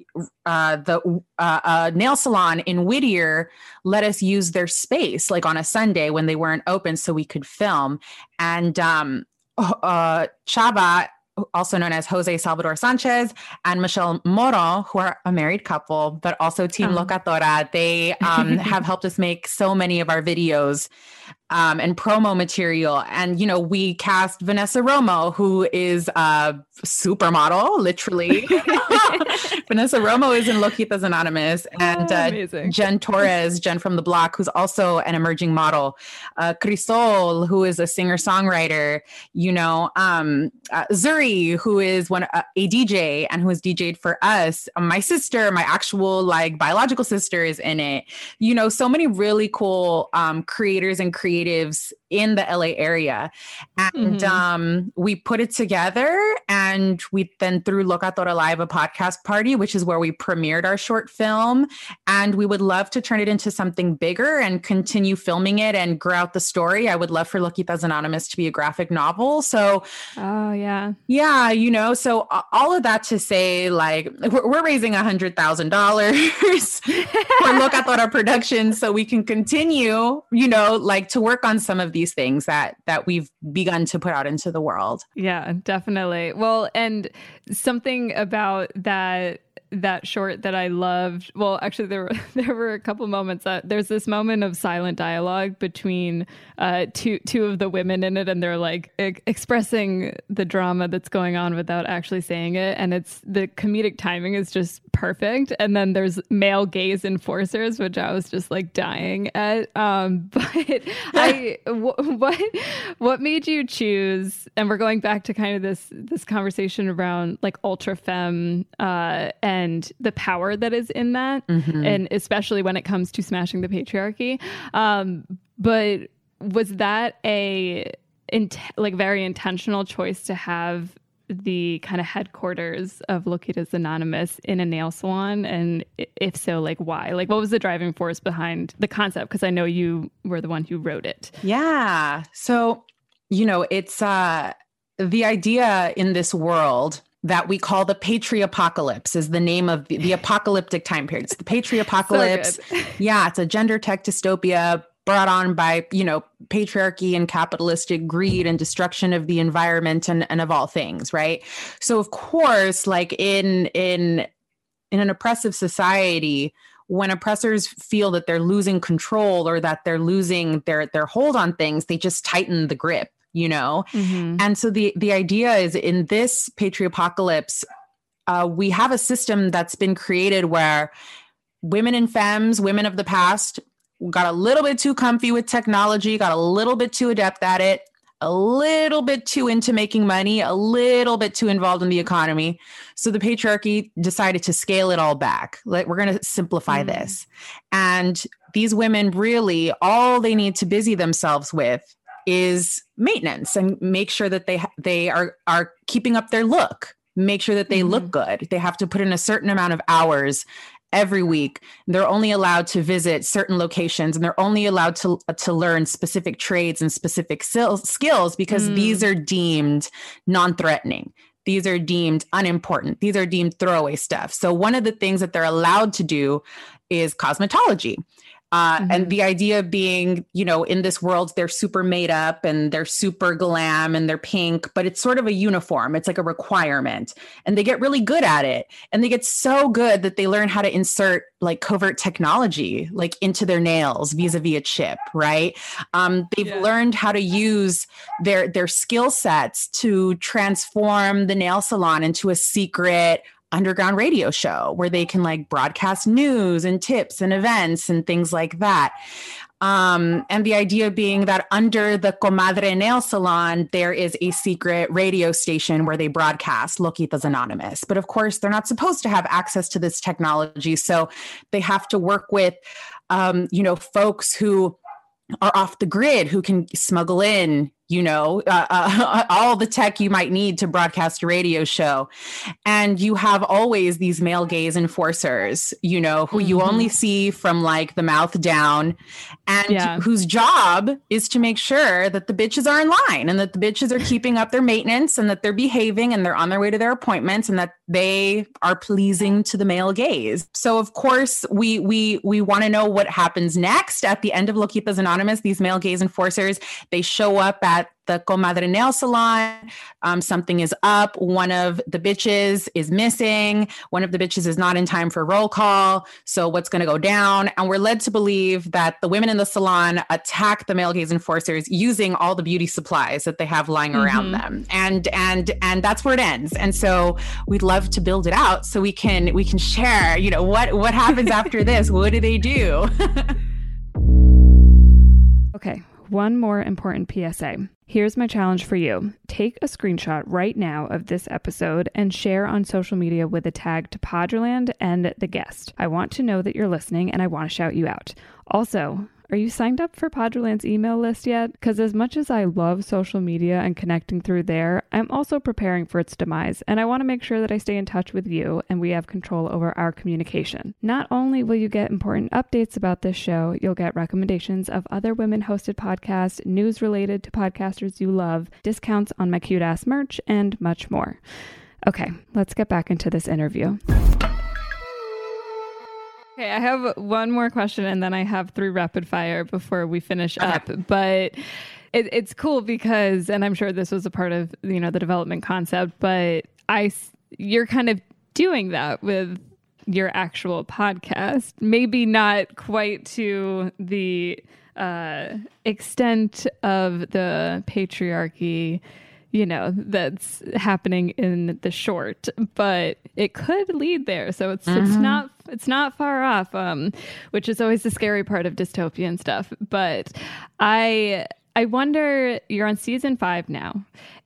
uh, the, uh, uh, nail salon in Whittier let us use their space like on a Sunday when they weren't open so we could film. And, um, Uh, Chava, also known as Jose Salvador Sanchez, and Michelle Moro, who are a married couple, but also Team um. Locatora, they um, have helped us make so many of our videos um, and promo material. And, you know, we cast Vanessa Romo, who is a supermodel, literally. Vanessa Romo is in Loquitas Anonymous, and uh, Jen Torres, Jen from the Block, who's also an emerging model, uh, Crisol, who is a singer-songwriter, you know, um, uh, Zuri, who is one uh, a D J and who has D J'd for us. Um, my sister, my actual like biological sister, is in it. You know, so many really cool um, creators and creatives in the L A area. And mm-hmm. um, we put it together, and we then threw Locatora Live, a podcast party, which is where we premiered our short film. And we would love to turn it into something bigger and continue filming it and grow out the story. I would love for Loquitas Anonymous to be a graphic novel. So, oh yeah. Yeah. You know, so all of that to say, like, we're, we're raising a hundred thousand dollars for Locatora Productions so we can continue, you know, like to work on some of these things that, that we've begun to put out into the world. Yeah, definitely. Well, and something about that, that short that I loved. Well, actually, there were there were a couple moments. That, there's this moment of silent dialogue between uh, two two of the women in it, and they're like e- expressing the drama that's going on without actually saying it. And it's the comedic timing is just perfect. And then there's male gaze enforcers, which I was just like dying at. Um, but I w- what what made you choose? And we're going back to kind of this this conversation around like ultra femme uh, and. and the power that is in that, mm-hmm. and especially when it comes to smashing the patriarchy. Um, but was that a int- like very intentional choice to have the kind of headquarters of Loquitas Anonymous in a nail salon? And if so, like why? Like what was the driving force behind the concept? Because I know you were the one who wrote it. Yeah. So, you know, it's uh, the idea in this world that we call the patriapocalypse is the name of the, the apocalyptic time period. It's the patriapocalypse. So yeah, it's a gender tech dystopia brought on by, you know, patriarchy and capitalistic greed and destruction of the environment and, and of all things, right? So of course, like in in in an oppressive society, when oppressors feel that they're losing control or that they're losing their their hold on things, they just tighten the grip. You know? Mm-hmm. And so the, the idea is in this patriapocalypse, uh, we have a system that's been created where women and femmes, women of the past, got a little bit too comfy with technology, got a little bit too adept at it, a little bit too into making money, a little bit too involved in the economy. So the patriarchy decided to scale it all back. Like, we're going to simplify mm-hmm. this. And these women really, all they need to busy themselves with is maintenance and make sure that they they are are keeping up their look, make sure that they mm-hmm. look good. They have to put in a certain amount of hours every week. They're only allowed to visit certain locations, and they're only allowed to to learn specific trades and specific skills because mm. these are deemed non-threatening. These are deemed unimportant. These are deemed throwaway stuff. So one of the things that they're allowed to do is cosmetology. Uh, mm-hmm. And the idea being, you know, in this world, they're super made up and they're super glam and they're pink, but it's sort of a uniform. It's like a requirement, and they get really good at it. And they get so good that they learn how to insert like covert technology, like into their nails vis-a-vis a chip, right? Um, they've yeah. learned how to use their, their skill sets to transform the nail salon into a secret underground radio show where they can like broadcast news and tips and events and things like that. Um, and the idea being that under the Comadre nail salon, there is a secret radio station where they broadcast Loquitas Anonymous. But of course, they're not supposed to have access to this technology. So they have to work with, um, you know, folks who are off the grid, who can smuggle in, you know, uh, uh, all the tech you might need to broadcast a radio show. And you have always these male gaze enforcers, you know, who mm-hmm. you only see from like the mouth down, and yeah. whose job is to make sure that the bitches are in line and that the bitches are keeping up their maintenance and that they're behaving and they're on their way to their appointments and that they are pleasing to the male gaze. So of course we, we, we want to know what happens next. At the end of Loquitas Anonymous, these male gaze enforcers, they show up at the Comadre nail salon. Um, something is up. One of the bitches is missing. One of the bitches is not in time for roll call. So what's going to go down? And we're led to believe that the women in the salon attack the male gaze enforcers using all the beauty supplies that they have lying mm-hmm. around them. And, and, and that's where it ends. And so we'd love to build it out so we can, we can share, you know, what, what happens after this? What do they do? Okay. One more important P S A. Here's my challenge for you. Take a screenshot right now of this episode and share on social media with a tag to Pod.Draland and the guest. I want to know that you're listening, and I want to shout you out. Also, Are you signed up for Pod.Draland's email list yet? Because as much as I love social media and connecting through there, I'm also preparing for its demise, and I want to make sure that I stay in touch with you and we have control over our communication. Not only will you get important updates about this show, you'll get recommendations of other women-hosted podcasts, news related to podcasters you love, discounts on my cute-ass merch, and much more. Okay, let's get back into this interview. Okay, I have one more question and then I have three rapid fire before we finish okay. up. But it, it's cool because, and I'm sure this was a part of, you know, the development concept, but I, you're kind of doing that with your actual podcast. Maybe not quite to the uh, extent of the patriarchy, you know, that's happening in the short, but it could lead there. So it's mm-hmm. it's not it's not far off, um, which is always the scary part of dystopian stuff. But I I wonder, you're on season five now,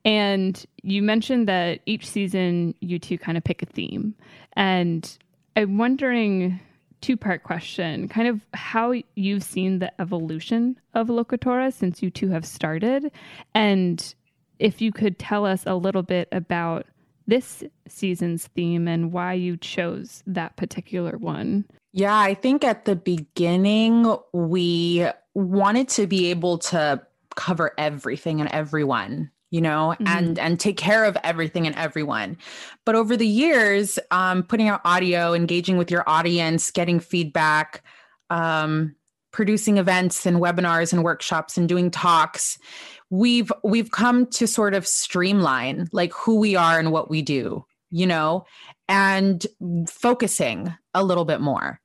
and you mentioned that each season you two kind of pick a theme. And I'm wondering, two-part question, kind of how you've seen the evolution of Locatora since you two have started, and if you could tell us a little bit about this season's theme and why you chose that particular one. Yeah, I think at the beginning, we wanted to be able to cover everything and everyone, you know, mm-hmm. and, and take care of everything and everyone. But over the years, um, putting out audio, engaging with your audience, getting feedback, um, producing events and webinars and workshops and doing talks, we've we've come to sort of streamline like who we are and what we do, you know, and focusing a little bit more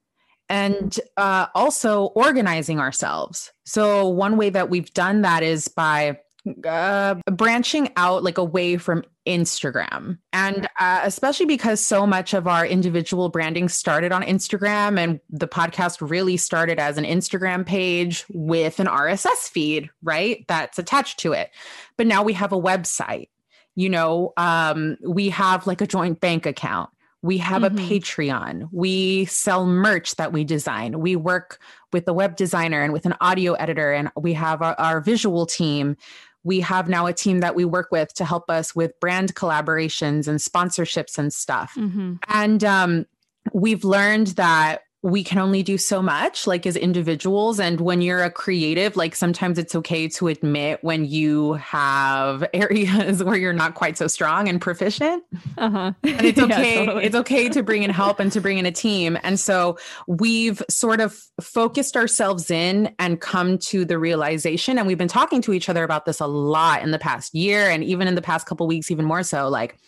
and uh, also organizing ourselves. So one way that we've done that is by uh, branching out like away from Instagram. And uh, especially because so much of our individual branding started on Instagram, and the podcast really started as an Instagram page with an R S S feed, right? That's attached to it. But now we have a website, you know, um, we have like a joint bank account. We have mm-hmm. a Patreon. We sell merch that we design. We work with a web designer and with an audio editor, and we have our, our visual team. We have now a team that we work with to help us with brand collaborations and sponsorships and stuff. Mm-hmm. And um, we've learned that we can only do so much, like as individuals. And when you're a creative, like sometimes it's okay to admit when you have areas where you're not quite so strong and proficient. Uh-huh. And it's okay. yeah, totally. It's okay to bring in help and to bring in a team. And so we've sort of focused ourselves in and come to the realization. And we've been talking to each other about this a lot in the past year. And even in the past couple of weeks, even more so, like,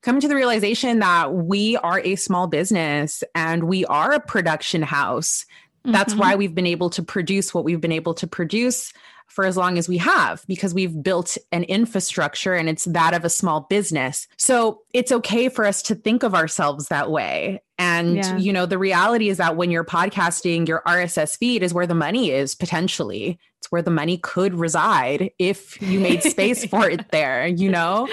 coming to the realization that we are a small business and we are a production house. That's mm-hmm. why we've been able to produce what we've been able to produce for as long as we have, because we've built an infrastructure and it's that of a small business. So it's okay for us to think of ourselves that way. And, yeah. you know, the reality is that when you're podcasting, your R S S feed is where the money is potentially. It's where the money could reside if you made space for it there, you know?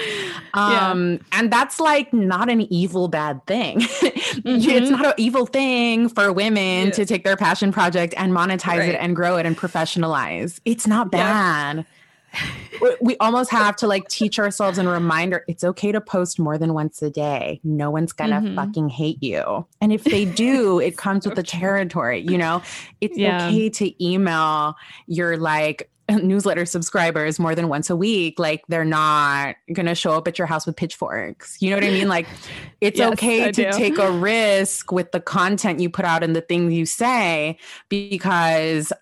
Um, yeah. And that's like not an evil, bad thing. mm-hmm. It's not an evil thing for women yeah. to take their passion project and monetize right. it and grow it and professionalize. It's not bad. Yeah. We almost have to like teach ourselves and remind her it's okay to post more than once a day. No one's gonna mm-hmm. fucking hate you. And if they do, it comes so with the territory, you know? It's yeah. okay to email your like newsletter subscribers more than once a week. Like they're not gonna show up at your house with pitchforks. You know what I mean? Like it's yes, okay I to do. take a risk with the content you put out and the things you say, because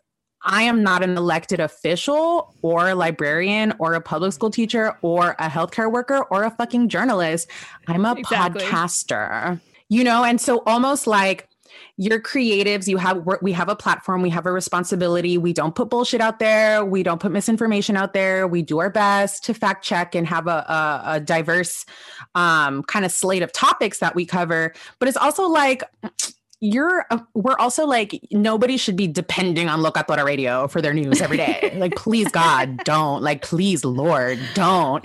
I am not an elected official or a librarian or a public school teacher or a healthcare worker or a fucking journalist. I'm a exactly. podcaster, you know? And so almost like you're creatives, you have, we have a platform, we have a responsibility. We don't put bullshit out there. We don't put misinformation out there. We do our best to fact check and have a, a, a diverse um, kind of slate of topics that we cover. But it's also like, you're, uh, we're also like, nobody should be depending on Locatora Radio for their news every day. Like, please, God, don't. Like, please, Lord, don't.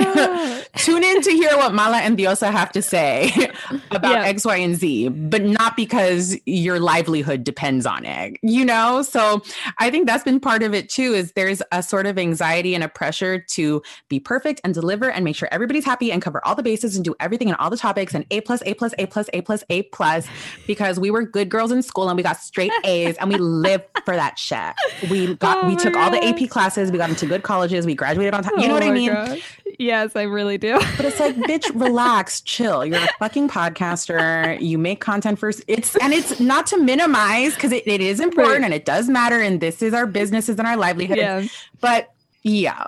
Tune in to hear what Mala and Diosa have to say about yeah. X, Y, and Z, but not because your livelihood depends on it, you know? So I think that's been part of it too, is there's a sort of anxiety and a pressure to be perfect and deliver and make sure everybody's happy and cover all the bases and do everything and all the topics and A plus, A plus, A plus, A plus, A plus, because we were good girls in school and we got straight A's and we lived for that shit. We got, oh we took God. all the A P classes. We got into good colleges. We graduated on time. You know oh what I mean? God. Yes, I really do. But it's like, bitch, relax, chill. You're a fucking podcaster. You make content first. It's, and it's not to minimize, because it, it is important right. and it does matter. And this is our businesses and our livelihood. Yeah. But yeah.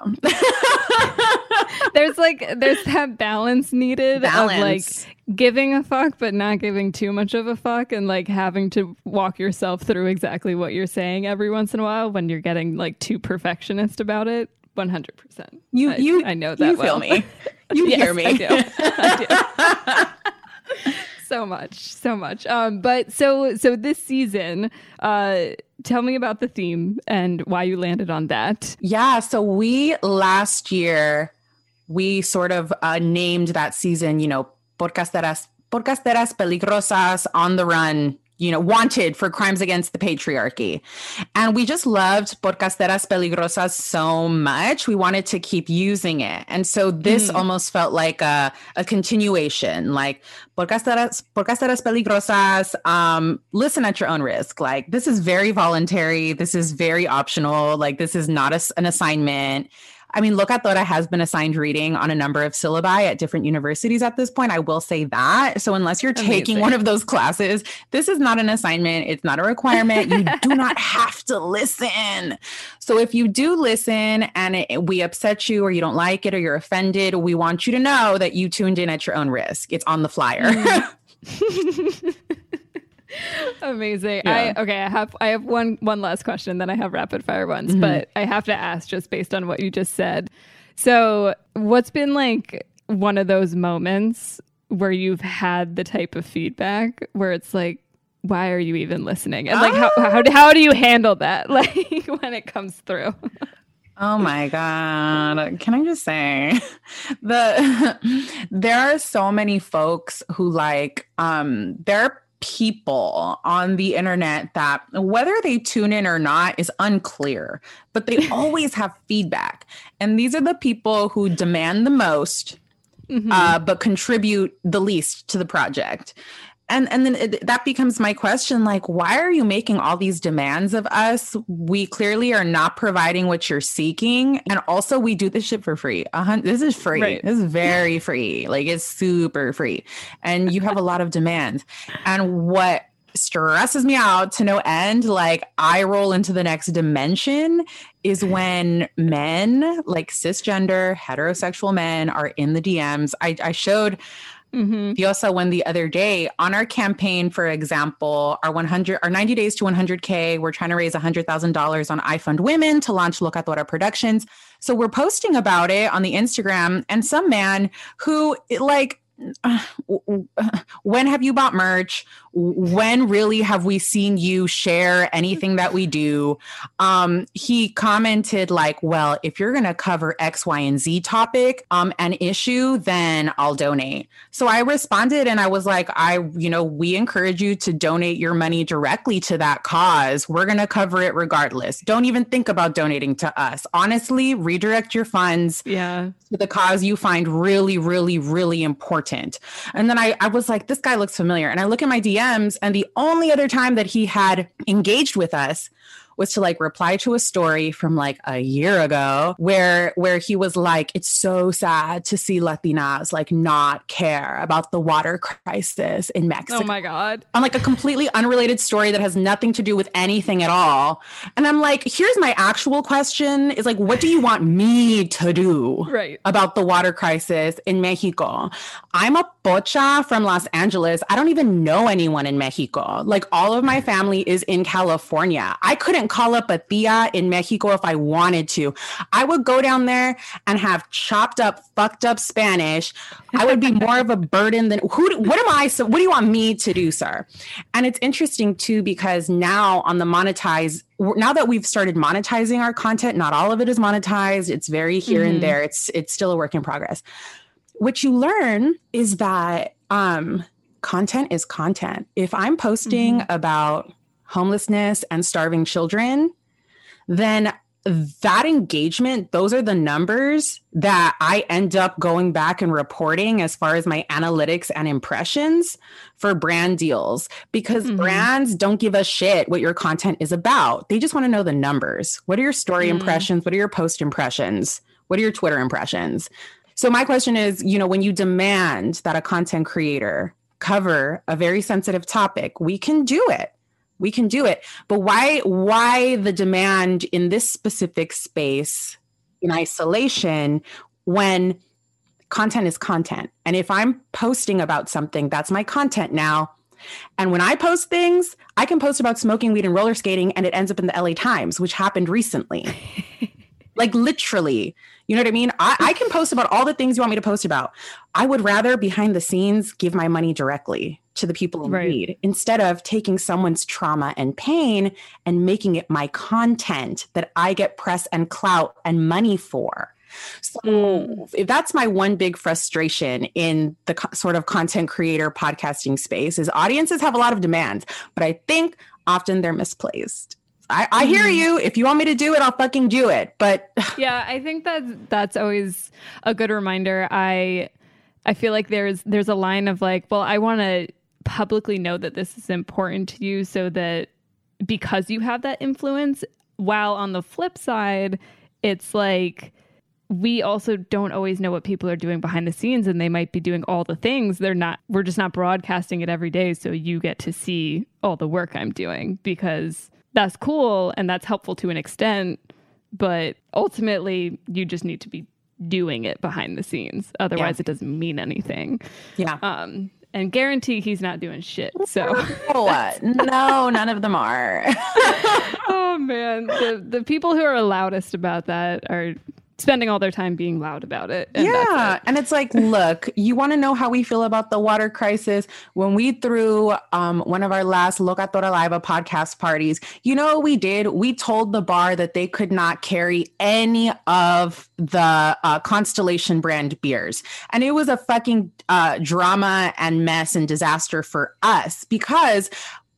There's like, there's that balance needed balance. of like giving a fuck, but not giving too much of a fuck, and like having to walk yourself through exactly what you're saying every once in a while when you're getting like too perfectionist about it. one hundred percent. You, I, you, I know that you well. feel me. You yes, hear me. I do. I do. So much, so much. Um, but so, so this season, uh, tell me about the theme and why you landed on that. Yeah. So we, last year, we sort of uh, named that season, you know, Podcasteras, Podcasteras Peligrosas, on the run, you know, wanted for crimes against the patriarchy. And we just loved Podcasteras Peligrosas so much. We wanted to keep using it. And so this mm. almost felt like a, a continuation, like Podcasteras, Podcasteras Peligrosas, um, listen at your own risk. Like, this is very voluntary. This is very optional. Like, this is not a, an assignment. I mean, Locatora has been assigned reading on a number of syllabi at different universities at this point. I will say that. So unless you're Amazing. taking one of those classes, this is not an assignment. It's not a requirement. You do not have to listen. So if you do listen and it, we upset you or you don't like it or you're offended, we want you to know that you tuned in at your own risk. It's on the flyer. Amazing. Yeah. I okay, I have I have one one last question, then I have rapid fire ones, mm-hmm. but I have to ask, just based on what you just said. So, what's been like one of those moments where you've had the type of feedback where it's like, why are you even listening? And like oh. how, how how do you handle that, like, when it comes through? Oh my God. Can I just say the there are so many folks who like um they're people on the internet that, whether they tune in or not is unclear, but they always have feedback. And these are the people who demand the most, mm-hmm. uh, but contribute the least to the project. And and then it, that becomes my question, like, why are you making all these demands of us? We clearly are not providing what you're seeking. And also, we do this shit for free. Uh, this is free. Right. This is very free. Like, it's super free. And you have a lot of demands. And what stresses me out to no end, like, I roll into the next dimension, is when men, like cisgender, heterosexual men, are in the D Ms. I, I showed... Mm-hmm. Diosa one the other day on our campaign, for example, our one hundred, our ninety days to one hundred K. We're trying to raise one hundred thousand dollars on iFundWomen to launch Locatora Productions. So we're posting about it on the Instagram, and some man who like, uh, when have you bought merch? When really have we seen you share anything that we do? Um, he commented like, well, if you're going to cover X, Y, and Z topic, um, an issue, then I'll donate. So I responded and I was like, I, you know, we encourage you to donate your money directly to that cause. We're going to cover it regardless. Don't even think about donating to us. Honestly, redirect your funds yeah. to the cause you find really, really, really important. And then I, I was like, this guy looks familiar. And I look at my D Ms, and the only other time that he had engaged with us was to like reply to a story from like a year ago where where he was like, it's so sad to see Latinas like not care about the water crisis in Mexico. Oh my God. On like a completely unrelated story that has nothing to do with anything at all. And I'm like, here's my actual question, is like, what do you want me to do right. about the water crisis in Mexico? I'm a pocha from Los Angeles. I don't even know anyone in Mexico. Like, all of my family is in California. I couldn't couldn't call up a tia in Mexico if I wanted to. I would go down there and have chopped up, fucked up Spanish. I would be more of a burden than who, what am I? So what do you want me to do, sir? And it's interesting too, because now on the monetize, now that we've started monetizing our content, not all of it is monetized. It's very here mm-hmm. and there. It's, it's still a work in progress. What you learn is that, um, content is content. If I'm posting mm-hmm. about homelessness and starving children, then that engagement, those are the numbers that I end up going back and reporting as far as my analytics and impressions for brand deals, because mm-hmm. brands don't give a shit what your content is about. They just want to know the numbers. What are your story mm-hmm. impressions? What are your post impressions? What are your Twitter impressions? So my question is, you know, when you demand that a content creator cover a very sensitive topic, we can do it. We can do it. But why, why the demand in this specific space in isolation when content is content? And if I'm posting about something, that's my content now. And when I post things, I can post about smoking weed and roller skating and it ends up in the L A Times, which happened recently. Like literally, you know what I mean? I, I can post about all the things you want me to post about. I would rather behind the scenes give my money directly to the people in right. need instead of taking someone's trauma and pain and making it my content that I get press and clout and money for. So mm. that's my one big frustration in the co- sort of content creator podcasting space is audiences have a lot of demands, but I think often they're misplaced. I, I hear you. If you want me to do it, I'll fucking do it. But yeah, I think that that's always a good reminder. I I feel like there's there's a line of like, well, I want to publicly know that this is important to you so that because you have that influence, while on the flip side, it's like we also don't always know what people are doing behind the scenes and they might be doing all the things. They're not, we're just not broadcasting it every day. So you get to see all the work I'm doing because that's cool and that's helpful to an extent, but ultimately you just need to be doing it behind the scenes. Otherwise yeah. it doesn't mean anything. Yeah. Um, and guarantee he's not doing shit. So no, no none of them are. Oh man. The, the people who are loudest about that are spending all their time being loud about it. And yeah. That's it. And it's like, look, you want to know how we feel about the water crisis? When we threw um, one of our last Locatora Live podcast parties, you know what we did? We told the bar that they could not carry any of the uh, Constellation brand beers. And it was a fucking uh, drama and mess and disaster for us because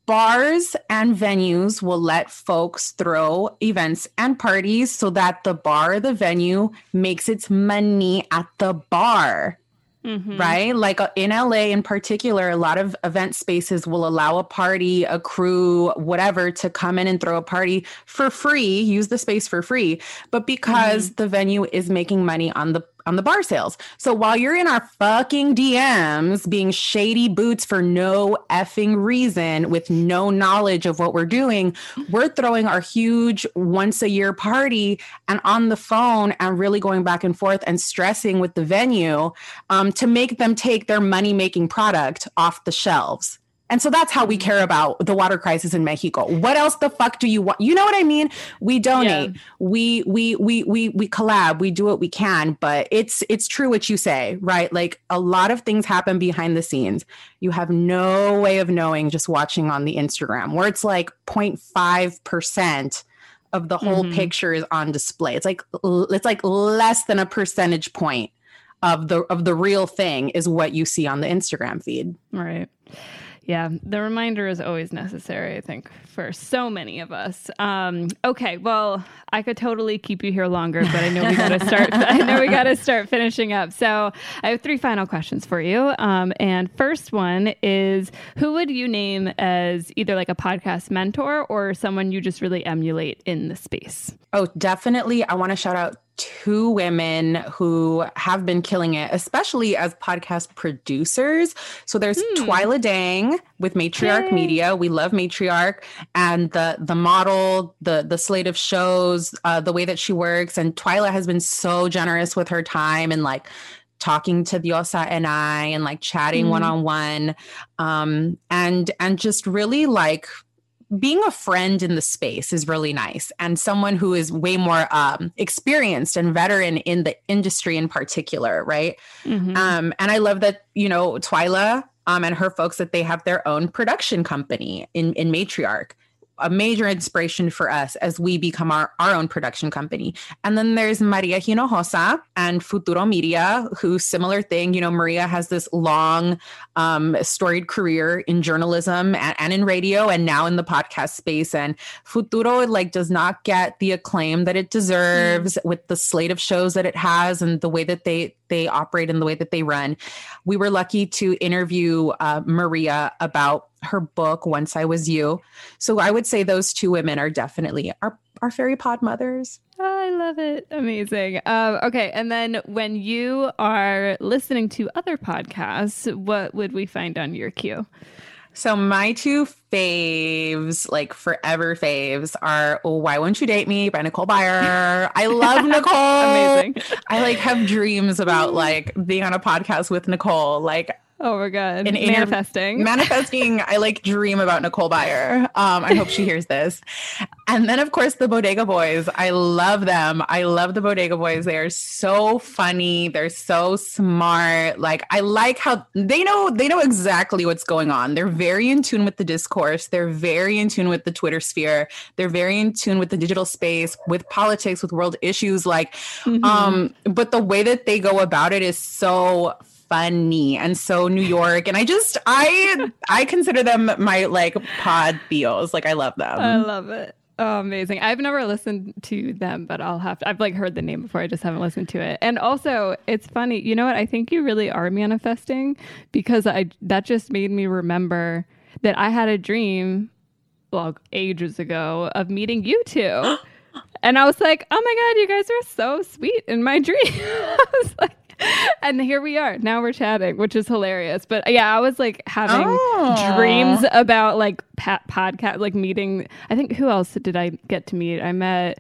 bars and venues will let folks throw events and parties so that the bar, the venue makes its money at the bar, mm-hmm. right? Like in L A in particular, a lot of event spaces will allow a party, a crew, whatever to come in and throw a party for free, use the space for free, but because mm-hmm. the venue is making money on the on the bar sales. So while you're in our fucking D Ms being shady boots for no effing reason with no knowledge of what we're doing, we're throwing our huge once a year party and on the phone and really going back and forth and stressing with the venue um, to make them take their money-making product off the shelves. And so that's how we care about the water crisis in Mexico. What else the fuck do you want? You know what I mean? We donate. Yeah. We we we we we collab. We do what we can. But it's it's true what you say, right? Like a lot of things happen behind the scenes. You have no way of knowing just watching on the Instagram where it's like zero point five percent of the whole mm-hmm. picture is on display. It's like it's like less than a percentage point of the of the real thing is what you see on the Instagram feed. Right. Yeah, the reminder is always necessary, I think, for so many of us. Um, okay, well, I could totally keep you here longer, but I know we gotta start. I know we gotta start finishing up. So I have three final questions for you. Um, and first one is, who would you name as either like a podcast mentor or someone you just really emulate in the space? Oh, definitely. I want to shout out two women who have been killing it, especially as podcast producers. So there's mm. Twyla Dang with Matriarch Yay. Media. We love Matriarch and the the model, the the slate of shows, uh, the way that she works. And Twyla has been so generous with her time and like talking to Diosa and I and like chatting mm. one on one, um, and and just really like being a friend in the space is really nice. And someone who is way more um, experienced and veteran in the industry in particular, right? Mm-hmm. Um, and I love that, you know, Twyla um, and her folks, that they have their own production company in, in Matriarch, a major inspiration for us as we become our, our own production company. And then there's Maria Hinojosa and Futuro Media, who similar thing, you know, Maria has this long um, storied career in journalism and, and in radio and now in the podcast space. And Futuro like does not get the acclaim that it deserves mm. with the slate of shows that it has and the way that they they operate and the way that they run. We were lucky to interview uh, Maria about her book, Once I Was You. So I would say those two women are definitely our, our fairy pod mothers. I love it. Amazing. Um, okay. And then when you are listening to other podcasts, what would we find on your queue? So my two faves, like forever faves, are Why Won't You Date Me by Nicole Byer. I love Nicole. Amazing. I like have dreams about like being on a podcast with Nicole. Like, oh my God. And manifesting. Inter- manifesting. I like dream about Nicole Byer. Um, I hope she hears this. And then, of course, the Bodega Boys. I love them. I love the Bodega Boys. They are so funny. They're so smart. Like, I like how they know they know exactly what's going on. They're very in tune with the discourse. They're very in tune with the Twitter sphere. They're very in tune with the digital space, with politics, with world issues. Like, mm-hmm. um, but the way that they go about it is so funny and so New York, and I just I I consider them my like pod feels. Like I love them. I love it. Oh, amazing. I've never listened to them, but I'll have to. I've like heard the name before. I just haven't listened to it. And also, it's funny. You know what? I think you really are manifesting, because I that just made me remember that I had a dream, well, ages ago, of meeting you two, and I was like, oh my God, you guys are so sweet in my dream. I was like. And here we are. Now we're chatting, which is hilarious. But yeah, I was like having oh. dreams about like pat- podcast, like meeting. I think who else did I get to meet? I met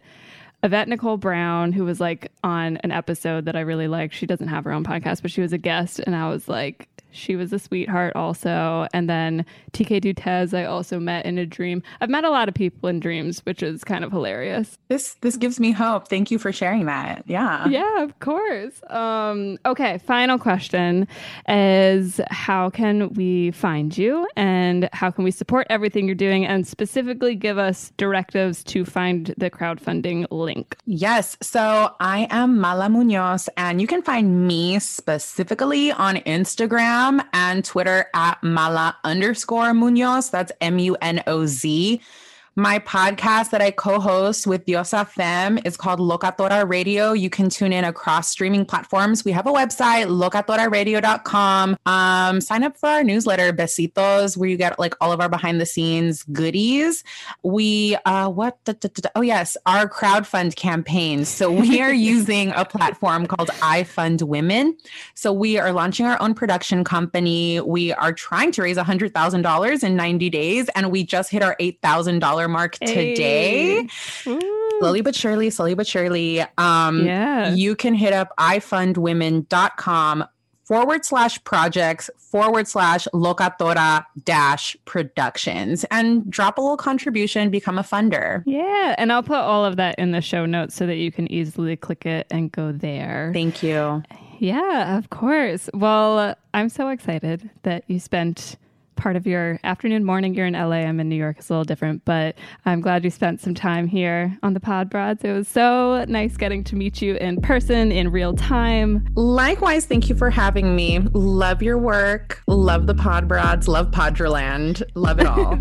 Yvette Nicole Brown, who was like on an episode that I really liked. She doesn't have her own podcast, but she was a guest. And I was like, she was a sweetheart also. And then T K Dutez, I also met in a dream. I've met a lot of people in dreams, which is kind of hilarious. This this gives me hope. Thank you for sharing that. Yeah. Yeah, of course. Um, okay, final question is, how can we find you and how can we support everything you're doing, and specifically give us directives to find the crowdfunding link? Yes. So I am Mala Muñoz, and you can find me specifically on Instagram and Twitter at Mala underscore Muñoz. That's M U N O Z. My podcast that I co-host with Diosa Femme is called Locatora Radio. You can tune in across streaming platforms. We have a website, locatora radio dot com. Um, sign up for our newsletter, Besitos, where you get like all of our behind the scenes goodies. We, uh, what? Da, da, da, da. Oh yes, our crowdfund campaign. So we are using a platform called iFundWomen. So we are launching our own production company. We are trying to raise one hundred thousand dollars in ninety days, and we just hit our eight thousand dollars mark today. Hey. Slowly but surely, slowly but surely. Um, yeah. You can hit up ifundwomen.com forward slash projects forward slash locatora dash productions and drop a little contribution, become a funder. Yeah. And I'll put all of that in the show notes so that you can easily click it and go there. Thank you. Yeah, of course. Well, I'm so excited that you spent part of your afternoon, morning. You're in L A. I'm in New York. It's a little different, but I'm glad you spent some time here on the Pod.Broads. It was so nice getting to meet you in person, in real time. Likewise, thank you for having me. Love your work. Love the Pod.Broads. Love Pod.Draland. Love it all.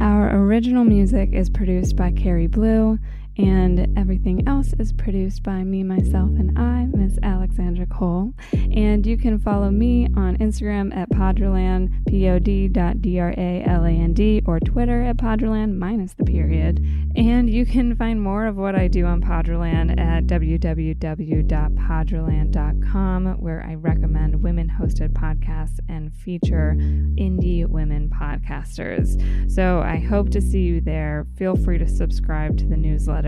Our original music is produced by Carrie Blue, and everything else is produced by me, myself, and I, Miss Alexandra Cole. And you can follow me on Instagram at Pod.Draland, P O D dot D R A L A N D, or Twitter at Pod.Draland minus the period. And you can find more of what I do on Pod.Draland at w w w dot pod draland dot com, where I recommend women-hosted podcasts and feature indie women podcasters. So I hope to see you there. Feel free to subscribe to the newsletter.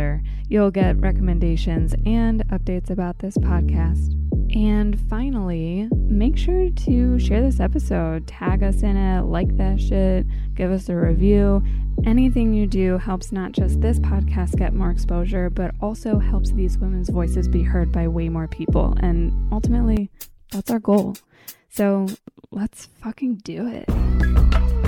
You'll get recommendations and updates about this podcast. And finally, make sure to share this episode, tag us in it, like that shit, give us a review. Anything you do helps not just this podcast get more exposure, but also helps these women's voices be heard by way more people. And ultimately, that's our goal. So let's fucking do it.